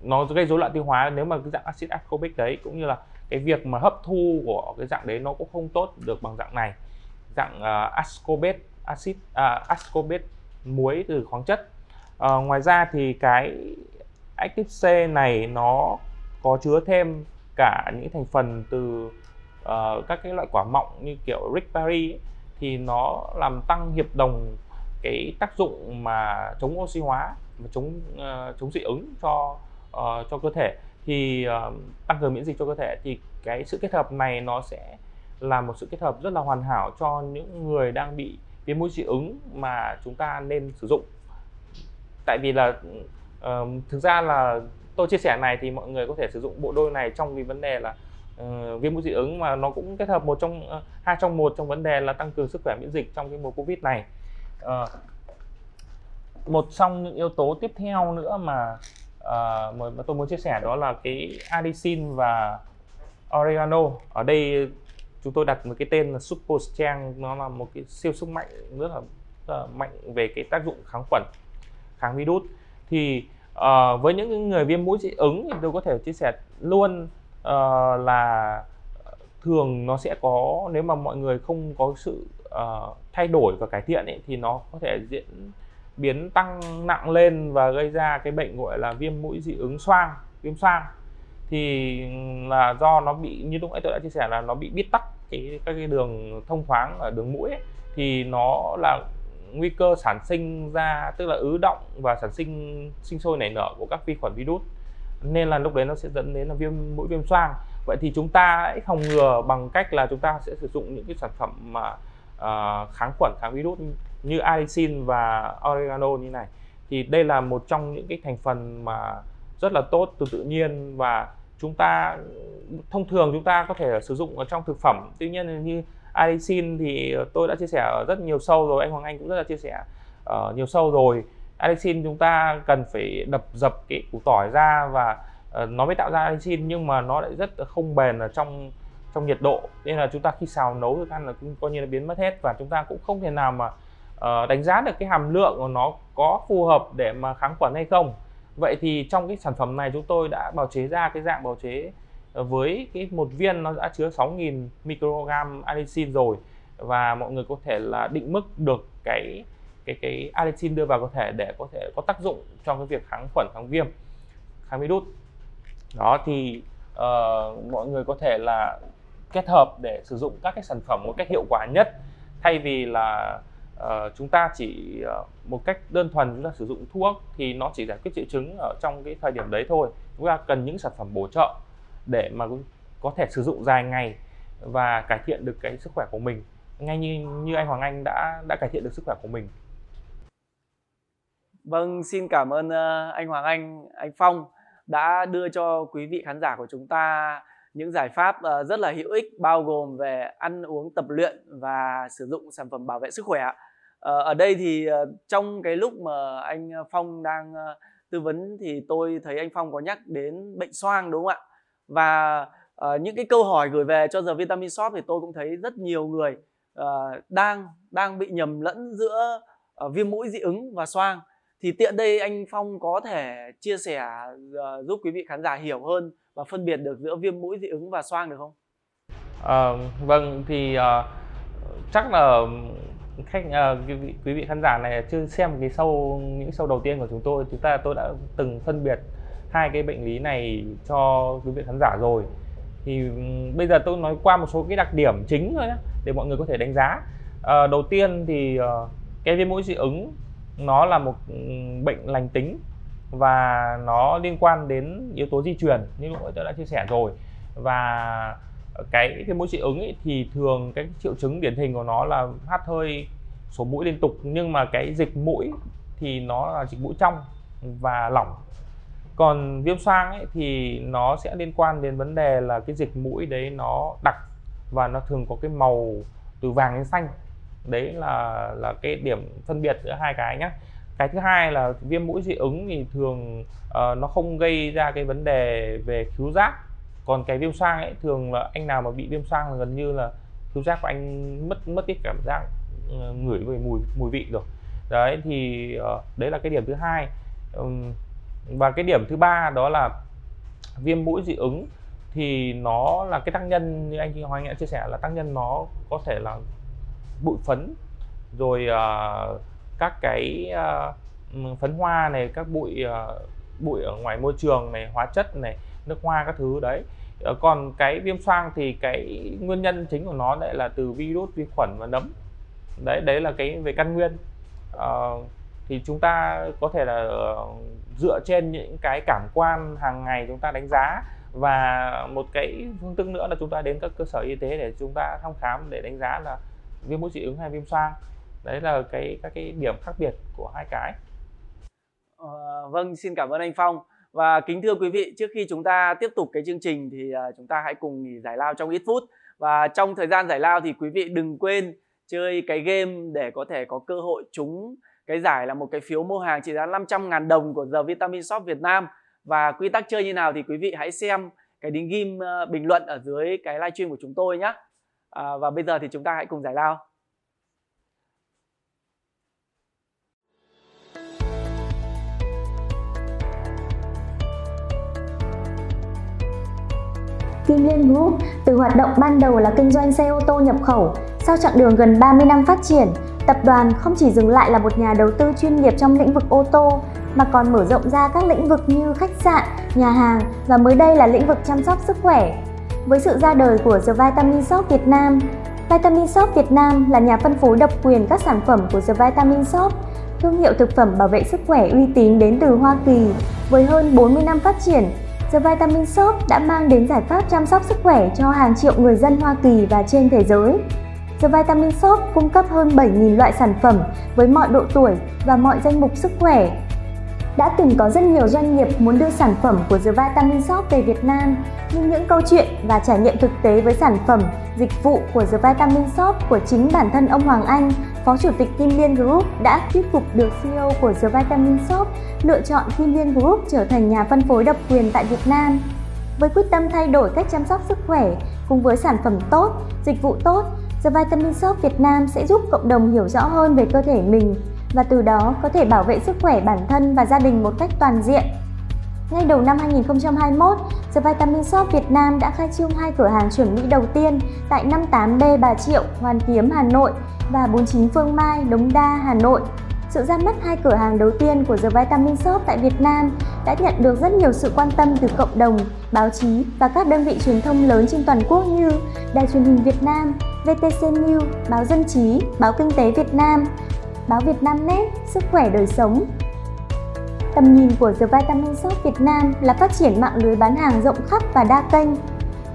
nó gây rối loạn tiêu hóa nếu mà cái dạng axit ascorbic đấy, cũng như là cái việc mà hấp thu của cái dạng đấy nó cũng không tốt được bằng dạng này, dạng ascorbate muối từ khoáng chất. Ngoài ra thì cái Active C này nó có chứa thêm cả những thành phần từ các cái loại quả mọng như kiểu rickberry ấy, thì nó làm tăng hiệp đồng cái tác dụng mà chống oxy hóa, chống dị ứng cho cơ thể, thì tăng cường miễn dịch cho cơ thể. Thì cái sự kết hợp này nó sẽ là một sự kết hợp rất là hoàn hảo cho những người đang bị viêm mũi dị ứng mà chúng ta nên sử dụng. Tại vì là thực ra là tôi chia sẻ này thì mọi người có thể sử dụng bộ đôi này trong cái vấn đề là viêm mũi dị ứng, mà nó cũng kết hợp hai trong một trong vấn đề là tăng cường sức khỏe miễn dịch trong cái mùa Covid này. Một trong những yếu tố tiếp theo nữa mà tôi muốn chia sẻ đó là cái Allicin và Oregano. Ở đây chúng tôi đặt một cái tên là Super Strength, nó là một cái siêu sức mạnh rất là mạnh về cái tác dụng kháng khuẩn, kháng virus. Thì với những người viêm mũi dị ứng thì tôi có thể chia sẻ luôn là thường nó sẽ có, nếu mà mọi người không có sự thay đổi và cải thiện ấy, thì nó có thể diễn biến tăng nặng lên và gây ra cái bệnh gọi là viêm mũi dị ứng xoang, viêm xoang. Thì là do nó bị, như lúc nãy tôi đã chia sẻ là nó bị bít tắc các cái đường thông thoáng ở đường mũi ấy, thì nó là nguy cơ sản sinh ra, tức là ứ động và sản sinh sinh sôi nảy nở của các vi khuẩn virus, nên là lúc đấy nó sẽ dẫn đến là viêm mũi, viêm xoang. Vậy thì chúng ta hãy phòng ngừa bằng cách là chúng ta sẽ sử dụng những cái sản phẩm mà kháng khuẩn, kháng virus như Allicin và Oregano như này. Thì đây là một trong những cái thành phần mà rất là tốt từ tự nhiên, và chúng ta thông thường chúng ta có thể sử dụng ở trong thực phẩm. Tuy nhiên như Allicin thì tôi đã chia sẻ ở rất nhiều show rồi, anh Hoàng Anh cũng rất là chia sẻ ở nhiều show rồi. Allicin chúng ta cần phải đập dập cái củ tỏi ra và nó mới tạo ra Allicin, nhưng mà nó lại rất không bền ở trong nhiệt độ, nên là chúng ta khi xào nấu thức ăn là cũng coi như là biến mất hết, và chúng ta cũng không thể nào mà đánh giá được cái hàm lượng của nó có phù hợp để mà kháng khuẩn hay không. Vậy thì trong cái sản phẩm này chúng tôi đã bào chế ra cái dạng bào chế với cái một viên nó đã chứa 6.000 microgram allicin rồi, và mọi người có thể là định mức được cái allicin đưa vào cơ thể để có thể có tác dụng trong cái việc kháng khuẩn, kháng viêm, kháng virus. Đó thì mọi người có thể là kết hợp để sử dụng các cái sản phẩm một cách hiệu quả nhất, thay vì là chúng ta chỉ một cách đơn thuần chúng ta sử dụng thuốc thì nó chỉ giải quyết triệu chứng ở trong cái thời điểm đấy thôi. Chúng ta cần những sản phẩm bổ trợ để mà có thể sử dụng dài ngày và cải thiện được cái sức khỏe của mình, ngay như anh Hoàng Anh đã cải thiện được sức khỏe của mình. Vâng, xin cảm ơn anh Hoàng Anh, anh Phong đã đưa cho quý vị khán giả của chúng ta những giải pháp rất là hữu ích, bao gồm về ăn uống, tập luyện và sử dụng sản phẩm bảo vệ sức khỏe. Ở đây thì trong cái lúc mà anh Phong đang tư vấn thì tôi thấy anh Phong có nhắc đến bệnh xoang, đúng không ạ? Và những cái câu hỏi gửi về cho The Vitamin Shoppe thì tôi cũng thấy rất nhiều người đang bị nhầm lẫn giữa viêm mũi dị ứng và xoang. Thì tiện đây anh Phong có thể chia sẻ giúp quý vị khán giả hiểu hơn và phân biệt được giữa viêm mũi dị ứng và xoang được không? Vâng, thì chắc là quý vị khán giả này chưa xem cái những show đầu tiên của tôi đã từng phân biệt hai cái bệnh lý này cho quý vị khán giả rồi. Thì bây giờ tôi nói qua một số cái đặc điểm chính thôi nhé, để mọi người có thể đánh giá. Đầu tiên thì cái viêm mũi dị ứng nó là một bệnh lành tính và nó liên quan đến yếu tố di truyền như lúc nãy tôi đã chia sẻ rồi. Và cái viêm mũi dị ứng ấy, thì thường cái triệu chứng điển hình của nó là hắt hơi, sổ mũi liên tục, nhưng mà cái dịch mũi thì nó là dịch mũi trong và lỏng. Còn viêm xoang ấy, thì nó sẽ liên quan đến vấn đề là cái dịch mũi đấy nó đặc và nó thường có cái màu từ vàng đến xanh. Đấy là cái điểm phân biệt giữa hai cái nhé. Cái thứ hai là viêm mũi dị ứng thì thường nó không gây ra cái vấn đề về khứu giác. Còn cái viêm xoang ấy, thường là anh nào mà bị viêm xoang là gần như là khứu giác của anh mất cái cảm giác ngửi về mùi vị rồi. Đấy thì đấy là cái điểm thứ hai. Và cái điểm thứ ba đó là viêm mũi dị ứng thì nó là cái tác nhân, như anh Hoàng Anh đã chia sẻ, là tác nhân nó có thể là bụi phấn, rồi các cái phấn hoa này, các bụi ở ngoài môi trường này, hóa chất này, nước hoa các thứ đấy. Còn cái viêm xoang thì cái nguyên nhân chính của nó lại là từ virus, vi khuẩn và nấm. Đấy là cái về căn nguyên. Thì chúng ta có thể là dựa trên những cái cảm quan hàng ngày chúng ta đánh giá, và một cái phương thức nữa là chúng ta đến các cơ sở y tế để chúng ta thăm khám để đánh giá là viêm mũi dị ứng hay viêm xoang. Đấy là các cái điểm khác biệt của hai cái. Vâng, xin cảm ơn anh Phong. Và kính thưa quý vị, trước khi chúng ta tiếp tục cái chương trình thì chúng ta hãy cùng nghỉ giải lao trong ít phút. Và trong thời gian giải lao thì quý vị đừng quên chơi cái game để có thể có cơ hội trúng cái giải là một cái phiếu mua hàng trị giá 500.000 đồng của The Vitamin Shoppe Việt Nam. Và quy tắc chơi như nào thì quý vị hãy xem cái đính ghim bình luận ở dưới cái livestream của chúng tôi nhé. Và bây giờ thì chúng ta hãy cùng giải lao. Kim Liên Group từ hoạt động ban đầu là kinh doanh xe ô tô nhập khẩu, sau chặng đường gần 30 năm phát triển, tập đoàn không chỉ dừng lại là một nhà đầu tư chuyên nghiệp trong lĩnh vực ô tô mà còn mở rộng ra các lĩnh vực như khách sạn, nhà hàng và mới đây là lĩnh vực chăm sóc sức khỏe. Với sự ra đời của The Vitamin Shoppe Việt Nam, Vitamin Shoppe Việt Nam là nhà phân phối độc quyền các sản phẩm của The Vitamin Shoppe, thương hiệu thực phẩm bảo vệ sức khỏe uy tín đến từ Hoa Kỳ. Với hơn 40 năm phát triển, The Vitamin Shoppe đã mang đến giải pháp chăm sóc sức khỏe cho hàng triệu người dân Hoa Kỳ và trên thế giới. The Vitamin Shoppe cung cấp hơn 7.000 loại sản phẩm với mọi độ tuổi và mọi danh mục sức khỏe. Đã từng có rất nhiều doanh nghiệp muốn đưa sản phẩm của The Vitamin Shoppe về Việt Nam, nhưng những câu chuyện và trải nghiệm thực tế với sản phẩm, dịch vụ của The Vitamin Shoppe của chính bản thân ông Hoàng Anh, Phó Chủ tịch Kim Liên Group đã thuyết phục được CEO của The Vitamin Shoppe lựa chọn Kim Liên Group trở thành nhà phân phối độc quyền tại Việt Nam. Với quyết tâm thay đổi cách chăm sóc sức khỏe cùng với sản phẩm tốt, dịch vụ tốt, The Vitamin Shoppe Việt Nam sẽ giúp cộng đồng hiểu rõ hơn về cơ thể mình và từ đó có thể bảo vệ sức khỏe bản thân và gia đình một cách toàn diện. Ngay đầu năm 2021, The Vitamin Shoppe Việt Nam đã khai trương 2 cửa hàng chuẩn mỹ đầu tiên tại 58B Bà Triệu, Hoàn Kiếm, Hà Nội và 49 Phương Mai, Đống Đa, Hà Nội. Sự ra mắt 2 cửa hàng đầu tiên của The Vitamin Shoppe tại Việt Nam đã nhận được rất nhiều sự quan tâm từ cộng đồng, báo chí và các đơn vị truyền thông lớn trên toàn quốc như Đài Truyền hình Việt Nam, VTC News, Báo Dân Trí, Báo Kinh tế Việt Nam, Báo Việt Nam Net, Sức khỏe đời sống. Tầm nhìn của The Vitamin Shoppe Việt Nam là phát triển mạng lưới bán hàng rộng khắp và đa kênh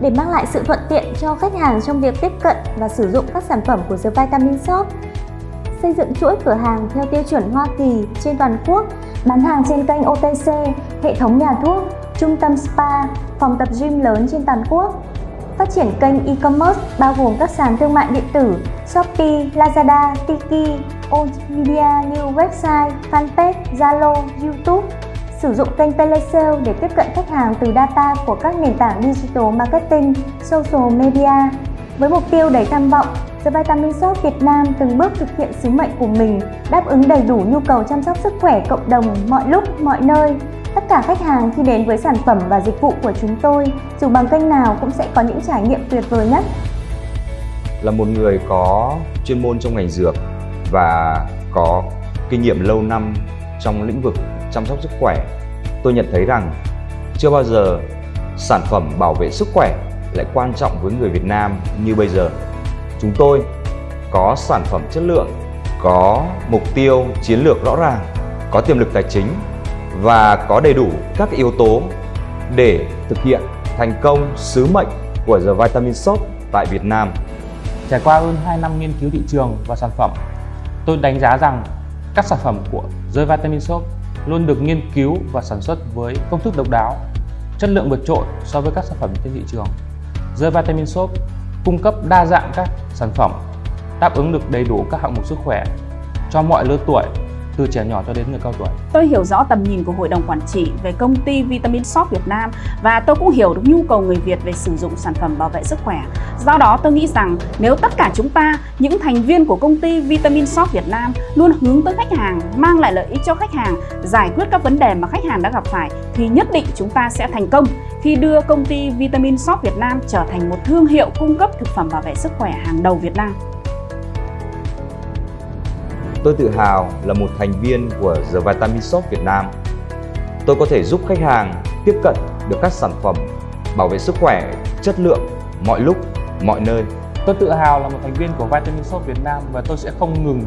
để mang lại sự thuận tiện cho khách hàng trong việc tiếp cận và sử dụng các sản phẩm của The Vitamin Shoppe. Xây dựng chuỗi cửa hàng theo tiêu chuẩn Hoa Kỳ trên toàn quốc, bán hàng trên kênh OTC, hệ thống nhà thuốc, trung tâm spa, phòng tập gym lớn trên toàn quốc. Phát triển kênh e-commerce bao gồm các sàn thương mại điện tử Shopee, Lazada, Tiki, old media như website, fanpage, Zalo, YouTube. Sử dụng kênh telesale để tiếp cận khách hàng từ data của các nền tảng digital marketing, social media. Với mục tiêu đầy tham vọng, The Vitamin Shoppe Việt Nam từng bước thực hiện sứ mệnh của mình, đáp ứng đầy đủ nhu cầu chăm sóc sức khỏe cộng đồng mọi lúc, mọi nơi. Tất cả khách hàng khi đến với sản phẩm và dịch vụ của chúng tôi, dù bằng kênh nào cũng sẽ có những trải nghiệm tuyệt vời nhất. Là một người có chuyên môn trong ngành dược và có kinh nghiệm lâu năm trong lĩnh vực chăm sóc sức khỏe, tôi nhận thấy rằng chưa bao giờ sản phẩm bảo vệ sức khỏe lại quan trọng với người Việt Nam như bây giờ. Chúng tôi có sản phẩm chất lượng, có mục tiêu chiến lược rõ ràng, có tiềm lực tài chính và có đầy đủ các yếu tố để thực hiện thành công sứ mệnh của The Vitamin Shoppe tại Việt Nam. Trải qua hơn 2 năm nghiên cứu thị trường và sản phẩm, tôi đánh giá rằng các sản phẩm của The Vitamin Shoppe luôn được nghiên cứu và sản xuất với công thức độc đáo, chất lượng vượt trội so với các sản phẩm trên thị trường. The Vitamin Shoppe cung cấp đa dạng các sản phẩm, đáp ứng được đầy đủ các hạng mục sức khỏe cho mọi lứa tuổi, từ trẻ nhỏ cho đến người cao tuổi. Tôi hiểu rõ tầm nhìn của Hội đồng Quản trị về công ty Vitamin Shoppe Việt Nam và tôi cũng hiểu được nhu cầu người Việt về sử dụng sản phẩm bảo vệ sức khỏe. Do đó tôi nghĩ rằng nếu tất cả chúng ta, những thành viên của công ty Vitamin Shoppe Việt Nam luôn hướng tới khách hàng, mang lại lợi ích cho khách hàng, giải quyết các vấn đề mà khách hàng đã gặp phải thì nhất định chúng ta sẽ thành công khi đưa công ty Vitamin Shoppe Việt Nam trở thành một thương hiệu cung cấp thực phẩm bảo vệ sức khỏe hàng đầu Việt Nam. Tôi tự hào là một thành viên của The Vitamin Shoppe Việt Nam. Tôi có thể giúp khách hàng tiếp cận được các sản phẩm bảo vệ sức khỏe, chất lượng, mọi lúc, mọi nơi. Tôi tự hào là một thành viên của Vitamin Shoppe Việt Nam và tôi sẽ không ngừng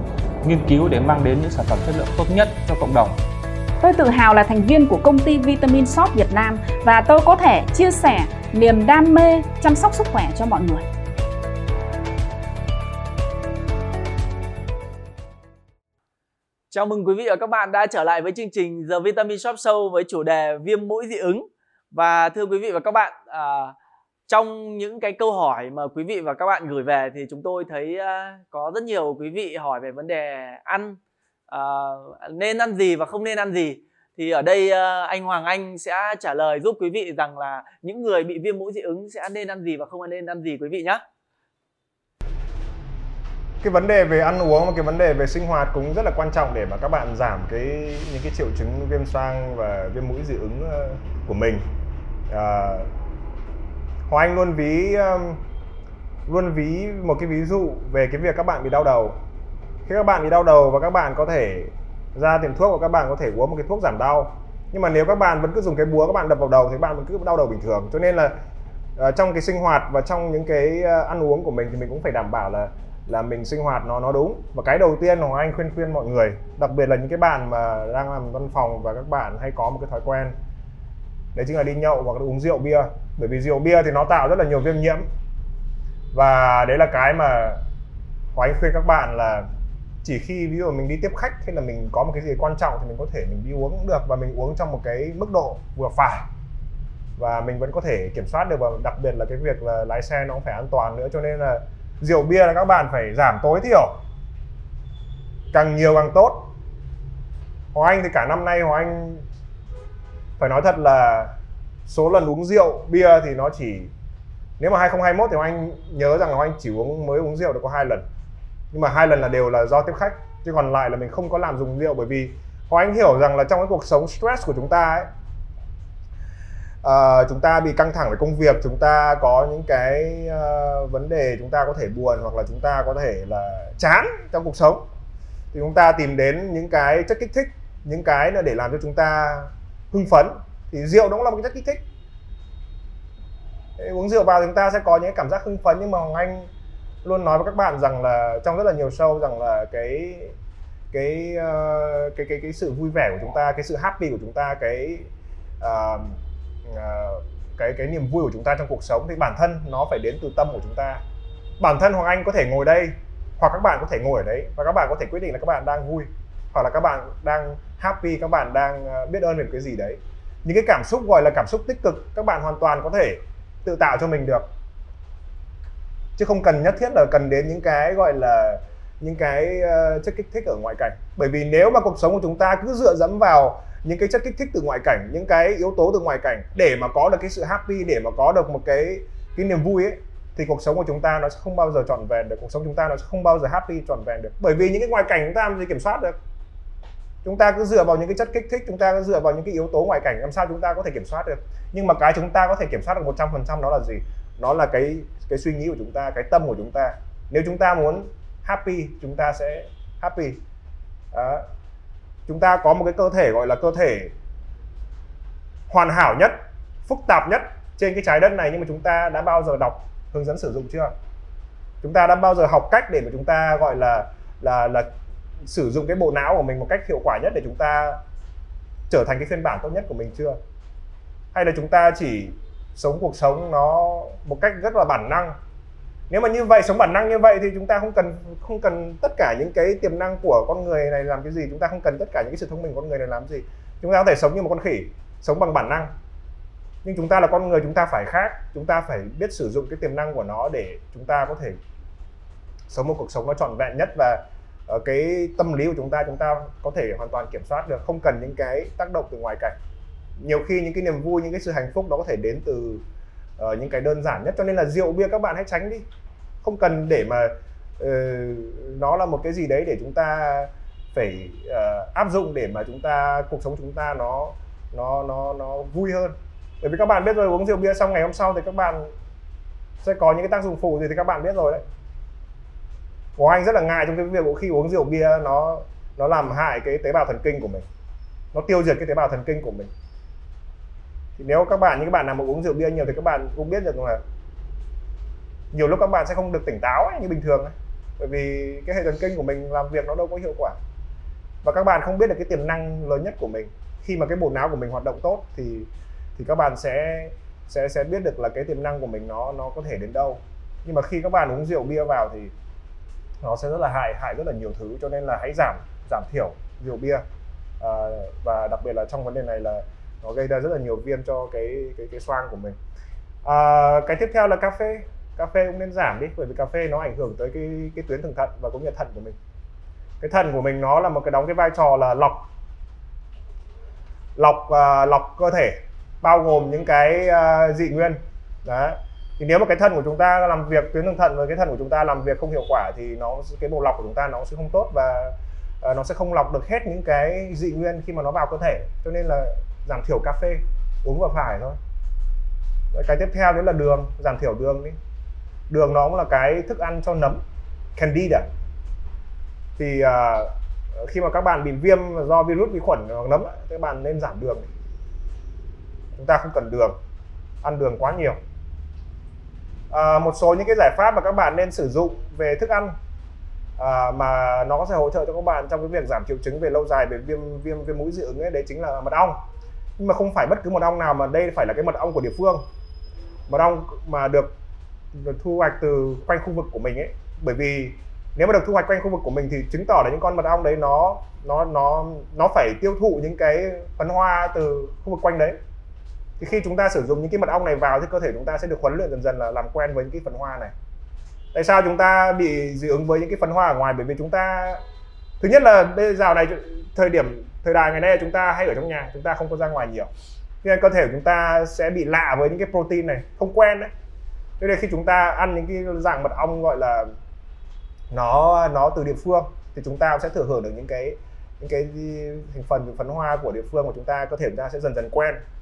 nghiên cứu để mang đến những sản phẩm chất lượng tốt nhất cho cộng đồng. Tôi tự hào là thành viên của công ty Vitamin Shoppe Việt Nam và tôi có thể chia sẻ niềm đam mê chăm sóc sức khỏe cho mọi người. Chào mừng quý vị và các bạn đã trở lại với chương trình The Vitamin Shoppe Show với chủ đề viêm mũi dị ứng. Và thưa quý vị và các bạn, trong những cái câu hỏi mà quý vị và các bạn gửi về thì chúng tôi thấy có rất nhiều quý vị hỏi về vấn đề ăn, nên ăn gì và không nên ăn gì. Thì ở đây anh Hoàng Anh sẽ trả lời giúp quý vị rằng là những người bị viêm mũi dị ứng sẽ nên ăn gì và không nên ăn gì quý vị nhé. Cái vấn đề về ăn uống và cái vấn đề về sinh hoạt cũng rất là quan trọng để mà các bạn giảm những cái triệu chứng viêm xoang và viêm mũi dị ứng của mình. Hoàng Anh luôn ví một cái ví dụ về cái việc các bạn bị đau đầu. Khi các bạn bị đau đầu và các bạn có thể ra tiệm thuốc và các bạn có thể uống một cái thuốc giảm đau, nhưng mà nếu các bạn vẫn cứ dùng cái búa các bạn đập vào đầu thì các bạn vẫn cứ đau đầu bình thường. Cho nên là trong cái sinh hoạt và trong những cái ăn uống của mình thì mình cũng phải đảm bảo là mình sinh hoạt nó đúng. Và cái đầu tiên Hoàng Anh khuyên mọi người, đặc biệt là những cái bạn mà đang làm văn phòng và các bạn hay có một cái thói quen, đấy chính là đi nhậu hoặc là uống rượu bia. Bởi vì rượu bia thì nó tạo rất là nhiều viêm nhiễm, và đấy là cái mà Hoàng Anh khuyên các bạn là chỉ khi ví dụ mình đi tiếp khách hay là mình có một cái gì quan trọng thì mình có thể mình đi uống cũng được, và mình uống trong một cái mức độ vừa phải và mình vẫn có thể kiểm soát được. Và đặc biệt là cái việc là lái xe nó cũng phải an toàn nữa, cho nên là rượu bia là các bạn phải giảm tối thiểu, càng nhiều càng tốt. Hoàng Anh thì cả năm nay Hoàng Anh phải nói thật là số lần uống rượu bia thì nó chỉ, nếu mà 2021 thì Hoàng Anh nhớ rằng là Hoàng Anh chỉ mới uống rượu được có 2 lần, nhưng mà 2 lần là đều là do tiếp khách, chứ còn lại là mình không có làm dùng rượu. Bởi vì Hoàng Anh hiểu rằng là trong cái cuộc sống stress của chúng ta ấy, chúng ta bị căng thẳng về công việc, chúng ta có những cái vấn đề chúng ta có thể buồn hoặc là chúng ta có thể là chán trong cuộc sống, thì chúng ta tìm đến những cái chất kích thích, những cái để làm cho chúng ta hưng phấn, thì rượu nó cũng là một cái chất kích thích. Uống rượu vào thì chúng ta sẽ có những cảm giác hưng phấn, nhưng mà Hoàng Anh luôn nói với các bạn rằng là trong rất là nhiều show rằng là cái sự vui vẻ của chúng ta, cái sự happy của chúng ta, cái niềm vui của chúng ta trong cuộc sống thì bản thân nó phải đến từ tâm của chúng ta. Bản thân Hoàng Anh có thể ngồi đây hoặc các bạn có thể ngồi ở đấy, và các bạn có thể quyết định là các bạn đang vui hoặc là các bạn đang happy, các bạn đang biết ơn về cái gì đấy. Những cái cảm xúc gọi là cảm xúc tích cực các bạn hoàn toàn có thể tự tạo cho mình được, chứ không cần nhất thiết là cần đến những cái gọi là những cái chất kích thích ở ngoại cảnh. Bởi vì nếu mà cuộc sống của chúng ta cứ dựa dẫm vào những cái chất kích thích từ ngoại cảnh, những cái yếu tố từ ngoại cảnh để mà có được cái sự happy, để mà có được một cái niềm vui ấy, thì cuộc sống của chúng ta nó sẽ không bao giờ trọn vẹn được, cuộc sống chúng ta nó sẽ không bao giờ happy trọn vẹn được. Bởi vì những cái ngoại cảnh chúng ta làm gì kiểm soát được, chúng ta cứ dựa vào những cái chất kích thích, chúng ta cứ dựa vào những cái yếu tố ngoại cảnh, làm sao chúng ta có thể kiểm soát được. Nhưng mà cái chúng ta có thể kiểm soát được 100% đó là gì? Nó là cái suy nghĩ của chúng ta, cái tâm của chúng ta. Nếu chúng ta muốn happy, chúng ta sẽ happy. Đó. Chúng ta có một cái cơ thể gọi là cơ thể hoàn hảo nhất, phức tạp nhất trên cái trái đất này, nhưng mà chúng ta đã bao giờ đọc hướng dẫn sử dụng chưa? Chúng ta đã bao giờ học cách để mà chúng ta gọi là sử dụng cái bộ não của mình một cách hiệu quả nhất để chúng ta trở thành cái phiên bản tốt nhất của mình chưa? Hay là chúng ta chỉ sống cuộc sống nó một cách rất là bản năng? Nếu mà như vậy, sống bản năng như vậy thì chúng ta không cần tất cả những cái tiềm năng của con người này làm cái gì, chúng ta không cần tất cả những cái sự thông minh của con người này làm gì. Chúng ta có thể sống như một con khỉ, sống bằng bản năng. Nhưng chúng ta là con người, chúng ta phải khác, chúng ta phải biết sử dụng cái tiềm năng của nó để chúng ta có thể sống một cuộc sống nó trọn vẹn nhất, và cái tâm lý của chúng ta có thể hoàn toàn kiểm soát được, không cần những cái tác động từ ngoài cảnh. Nhiều khi những cái niềm vui, những cái sự hạnh phúc nó có thể đến từ những cái đơn giản nhất. Cho nên là rượu bia các bạn hãy tránh đi, không cần để mà nó là một cái gì đấy để chúng ta phải áp dụng để mà chúng ta cuộc sống chúng ta nó vui hơn. Bởi vì các bạn biết rồi, uống rượu bia xong ngày hôm sau thì các bạn sẽ có những cái tác dụng phụ gì thì các bạn biết rồi đấy. Của Anh rất là ngại trong cái việc khi uống rượu bia nó làm hại cái tế bào thần kinh của mình, nó tiêu diệt cái tế bào thần kinh của mình. Thì nếu các bạn nào mà uống rượu bia nhiều thì các bạn cũng biết được là nhiều lúc các bạn sẽ không được tỉnh táo ấy, như bình thường ấy. Bởi vì cái hệ thần kinh của mình làm việc nó đâu có hiệu quả, và các bạn không biết được cái tiềm năng lớn nhất của mình. Khi mà cái bộ não của mình hoạt động tốt thì các bạn sẽ biết được là cái tiềm năng của mình nó có thể đến đâu. Nhưng mà khi các bạn uống rượu bia vào thì nó sẽ rất là hại rất là nhiều thứ. Cho nên là hãy giảm thiểu rượu bia, và đặc biệt là trong vấn đề này là nó gây ra rất là nhiều viêm cho cái xoang của mình. Cái tiếp theo là cà phê cũng nên giảm đi, bởi vì cà phê nó ảnh hưởng tới cái tuyến thượng thận và cũng như thận của mình. Cái thận của mình nó là một cái đóng cái vai trò là lọc cơ thể, bao gồm những cái dị nguyên. Đấy. Thì nếu mà cái thân của chúng ta làm việc, tuyến thượng thận với cái thân của chúng ta làm việc không hiệu quả thì cái bộ lọc của chúng ta nó sẽ không tốt và nó sẽ không lọc được hết những cái dị nguyên khi mà nó vào cơ thể. Cho nên là giảm thiểu cà phê, uống vừa phải thôi. Cái tiếp theo đấy là đường, giảm thiểu đường đi. Đường nó cũng là cái thức ăn cho nấm, candida. Thì khi mà các bạn bị viêm do virus vi khuẩn hoặc nấm, các bạn nên giảm đường. Chúng ta không cần đường, ăn đường quá nhiều. Một số những cái giải pháp mà các bạn nên sử dụng về thức ăn mà nó sẽ hỗ trợ cho các bạn trong cái việc giảm triệu chứng về lâu dài về viêm mũi dị ứng ấy, đấy chính là mật ong. Nhưng mà không phải bất cứ mật ong nào, mà đây phải là cái mật ong của địa phương, mật ong mà được thu hoạch từ quanh khu vực của mình ấy. Bởi vì nếu mà được thu hoạch quanh khu vực của mình thì chứng tỏ là những con mật ong đấy nó phải tiêu thụ những cái phấn hoa từ khu vực quanh đấy. Thì khi chúng ta sử dụng những cái mật ong này vào thì cơ thể chúng ta sẽ được huấn luyện dần dần là làm quen với những cái phấn hoa này. Tại sao chúng ta bị dị ứng với những cái phấn hoa ở ngoài? Bởi vì chúng ta, thứ nhất là bây giờ này, thời đại ngày nay chúng ta hay ở trong nhà, chúng ta không có ra ngoài nhiều. Nên cơ thể của chúng ta sẽ bị lạ với những cái protein này, không quen đấy. Thế nên khi chúng ta ăn những cái dạng mật ong gọi là nó từ địa phương thì chúng ta sẽ thừa hưởng được những cái thành phần phấn hoa của địa phương của chúng ta. Có thể chúng ta sẽ dần dần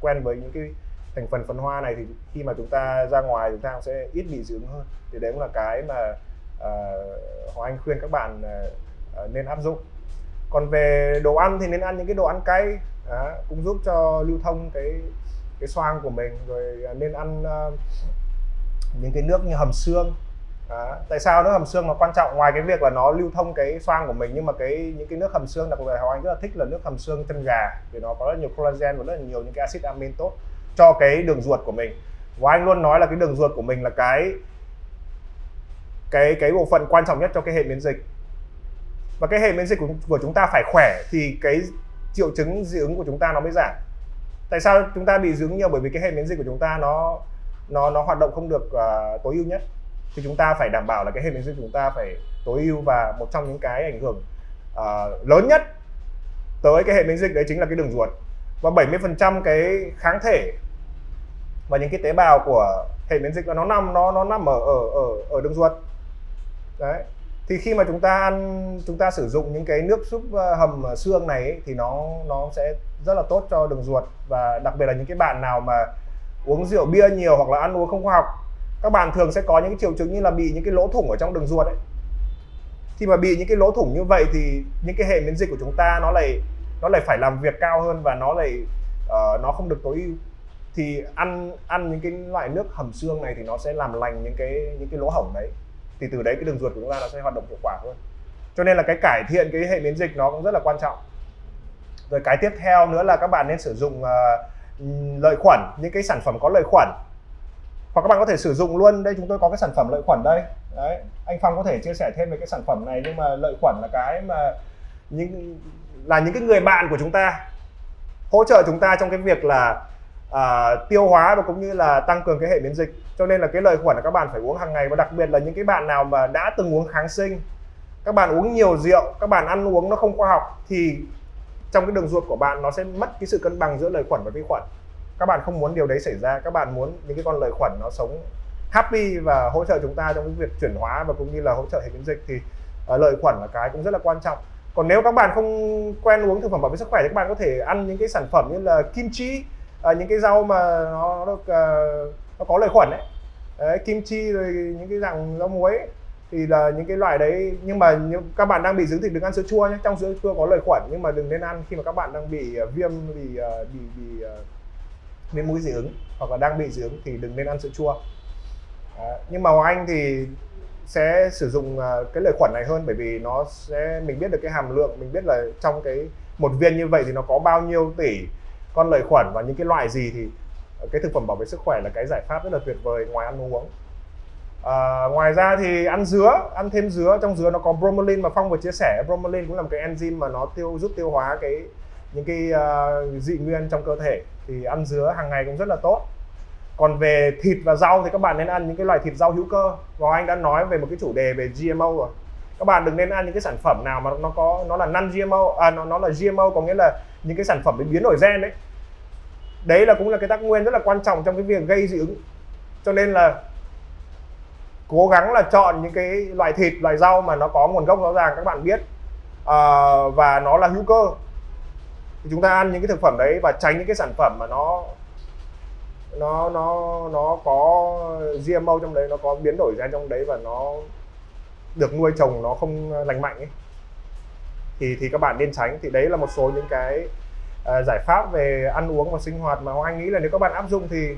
quen với những cái thành phần phấn hoa này, thì khi mà chúng ta ra ngoài chúng ta cũng sẽ ít bị dị ứng hơn. Thì đấy cũng là cái mà Hoàng Anh khuyên các bạn nên áp dụng. Còn về đồ ăn thì nên ăn những cái đồ ăn cay, cũng giúp cho lưu thông cái xoang của mình. Rồi nên ăn những cái nước như hầm xương. Tại sao nước hầm xương nó quan trọng? Ngoài cái việc là nó lưu thông cái xoang của mình, nhưng mà những cái nước hầm xương đặc biệt là Hoàng Anh rất là thích là nước hầm xương chân gà, vì nó có rất nhiều collagen và rất là nhiều những cái axit amin tốt cho cái đường ruột của mình. Và anh luôn nói là cái đường ruột của mình là cái bộ phận quan trọng nhất cho cái hệ miễn dịch. Và cái hệ miễn dịch của chúng ta phải khỏe thì cái triệu chứng dị ứng của chúng ta nó mới giảm. Tại sao chúng ta bị dị ứng nhiều? Bởi vì cái hệ miễn dịch của chúng ta nó hoạt động không được tối ưu nhất. Thì chúng ta phải đảm bảo là cái hệ miễn dịch của chúng ta phải tối ưu, và một trong những cái ảnh hưởng lớn nhất tới cái hệ miễn dịch đấy chính là cái đường ruột. Và 70% cái kháng thể và những cái tế bào của hệ miễn dịch nó nằm ở đường ruột. Đấy. Thì khi mà chúng ta sử dụng những cái nước súp hầm xương này ấy, thì nó sẽ rất là tốt cho đường ruột. Và đặc biệt là những cái bạn nào mà uống rượu bia nhiều hoặc là ăn uống không khoa học, các bạn thường sẽ có những cái triệu chứng như là bị những cái lỗ thủng ở trong đường ruột ấy. Khi mà bị những cái lỗ thủng như vậy thì những cái hệ miễn dịch của chúng ta nó lại phải làm việc cao hơn, và nó không được tối ưu. Thì ăn những cái loại nước hầm xương này thì nó sẽ làm lành những cái lỗ hổng đấy. Thì từ đấy cái đường ruột của chúng ta nó sẽ hoạt động hiệu quả hơn. Cho nên là cái cải thiện cái hệ miễn dịch nó cũng rất là quan trọng. Rồi cái tiếp theo nữa là các bạn nên sử dụng lợi khuẩn, những cái sản phẩm có lợi khuẩn. Hoặc các bạn có thể sử dụng luôn, đây chúng tôi có cái sản phẩm lợi khuẩn đây. Đấy, anh Phong có thể chia sẻ thêm về cái sản phẩm này, nhưng mà lợi khuẩn là cái mà những cái người bạn của chúng ta hỗ trợ chúng ta trong cái việc là tiêu hóa và cũng như là tăng cường cái hệ miễn dịch. Cho nên là cái lợi khuẩn là các bạn phải uống hàng ngày, và đặc biệt là những cái bạn nào mà đã từng uống kháng sinh, các bạn uống nhiều rượu, các bạn ăn uống nó không khoa học thì trong cái đường ruột của bạn nó sẽ mất cái sự cân bằng giữa lợi khuẩn và vi khuẩn. Các bạn không muốn điều đấy xảy ra, các bạn muốn những cái con lợi khuẩn nó sống happy và hỗ trợ chúng ta trong cái việc chuyển hóa và cũng như là hỗ trợ hệ miễn dịch, thì lợi khuẩn là cái cũng rất là quan trọng. Còn nếu các bạn không quen uống thực phẩm bảo vệ sức khỏe thì các bạn có thể ăn những cái sản phẩm như là kimchi, những cái rau mà nó có lợi khuẩn ấy. Đấy, kimchi rồi những cái dạng rau muối ấy, thì là những cái loại đấy. Nhưng mà các bạn đang bị dị ứng thì đừng ăn sữa chua nhé, trong sữa chua có lợi khuẩn, nhưng mà đừng nên ăn khi mà các bạn đang bị viêm bị mũi dị ứng hoặc là đang bị dị ứng thì đừng nên ăn sữa chua. Nhưng mà Hoàng Anh thì sẽ sử dụng cái lợi khuẩn này hơn, bởi vì nó sẽ mình biết được cái hàm lượng, mình biết là trong cái một viên như vậy thì nó có bao nhiêu tỷ con lợi khuẩn và những cái loại gì, thì cái thực phẩm bảo vệ sức khỏe là cái giải pháp rất là tuyệt vời ngoài ăn uống. Ngoài ra thì ăn dứa, ăn thêm dứa, trong dứa nó có bromelain mà Phong vừa chia sẻ. Bromelain cũng là một cái enzyme mà nó giúp tiêu hóa những cái dị nguyên trong cơ thể, thì ăn dứa hàng ngày cũng rất là tốt. Còn về thịt và rau thì các bạn nên ăn những cái loại thịt rau hữu cơ. Và anh đã nói về một cái chủ đề về GMO rồi. Các bạn đừng nên ăn những cái sản phẩm nào mà nó là non GMO, nó là GMO, có nghĩa là những cái sản phẩm bị biến đổi gen đấy. Đấy là cũng là cái tác nguyên rất là quan trọng trong cái việc gây dị ứng. Cho nên là cố gắng là chọn những cái loại thịt, loại rau mà nó có nguồn gốc rõ ràng, các bạn biết, và nó là hữu cơ. Thì chúng ta ăn những cái thực phẩm đấy và tránh những cái sản phẩm mà nó có GMO trong đấy, nó có biến đổi gen trong đấy và nó được nuôi trồng nó không lành mạnh ấy. Thì các bạn nên tránh. Thì đấy là một số những cái giải pháp về ăn uống và sinh hoạt mà Hoàng Anh nghĩ là nếu các bạn áp dụng thì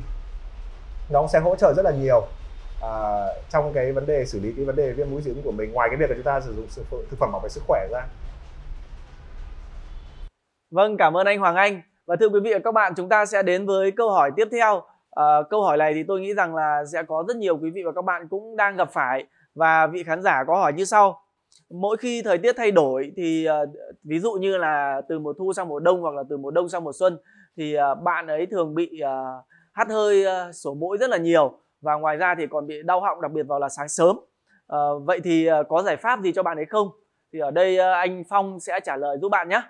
nó sẽ hỗ trợ rất là nhiều trong cái vấn đề xử lý cái vấn đề viêm mũi dị ứng của mình, ngoài cái việc là chúng ta sử dụng thực phẩm bảo vệ sức khỏe ra. Vâng, cảm ơn anh Hoàng Anh. Và thưa quý vị và các bạn, chúng ta sẽ đến với câu hỏi tiếp theo. Câu hỏi này thì tôi nghĩ rằng là sẽ có rất nhiều quý vị và các bạn cũng đang gặp phải. Và vị khán giả có hỏi như sau: mỗi khi thời tiết thay đổi thì ví dụ như là từ mùa thu sang mùa đông hoặc là từ mùa đông sang mùa xuân, thì bạn ấy thường bị hắt hơi, sổ mũi rất là nhiều, và ngoài ra thì còn bị đau họng, đặc biệt vào là sáng sớm. Vậy thì có giải pháp gì cho bạn ấy không? Thì ở đây anh Phong sẽ trả lời giúp bạn nhé.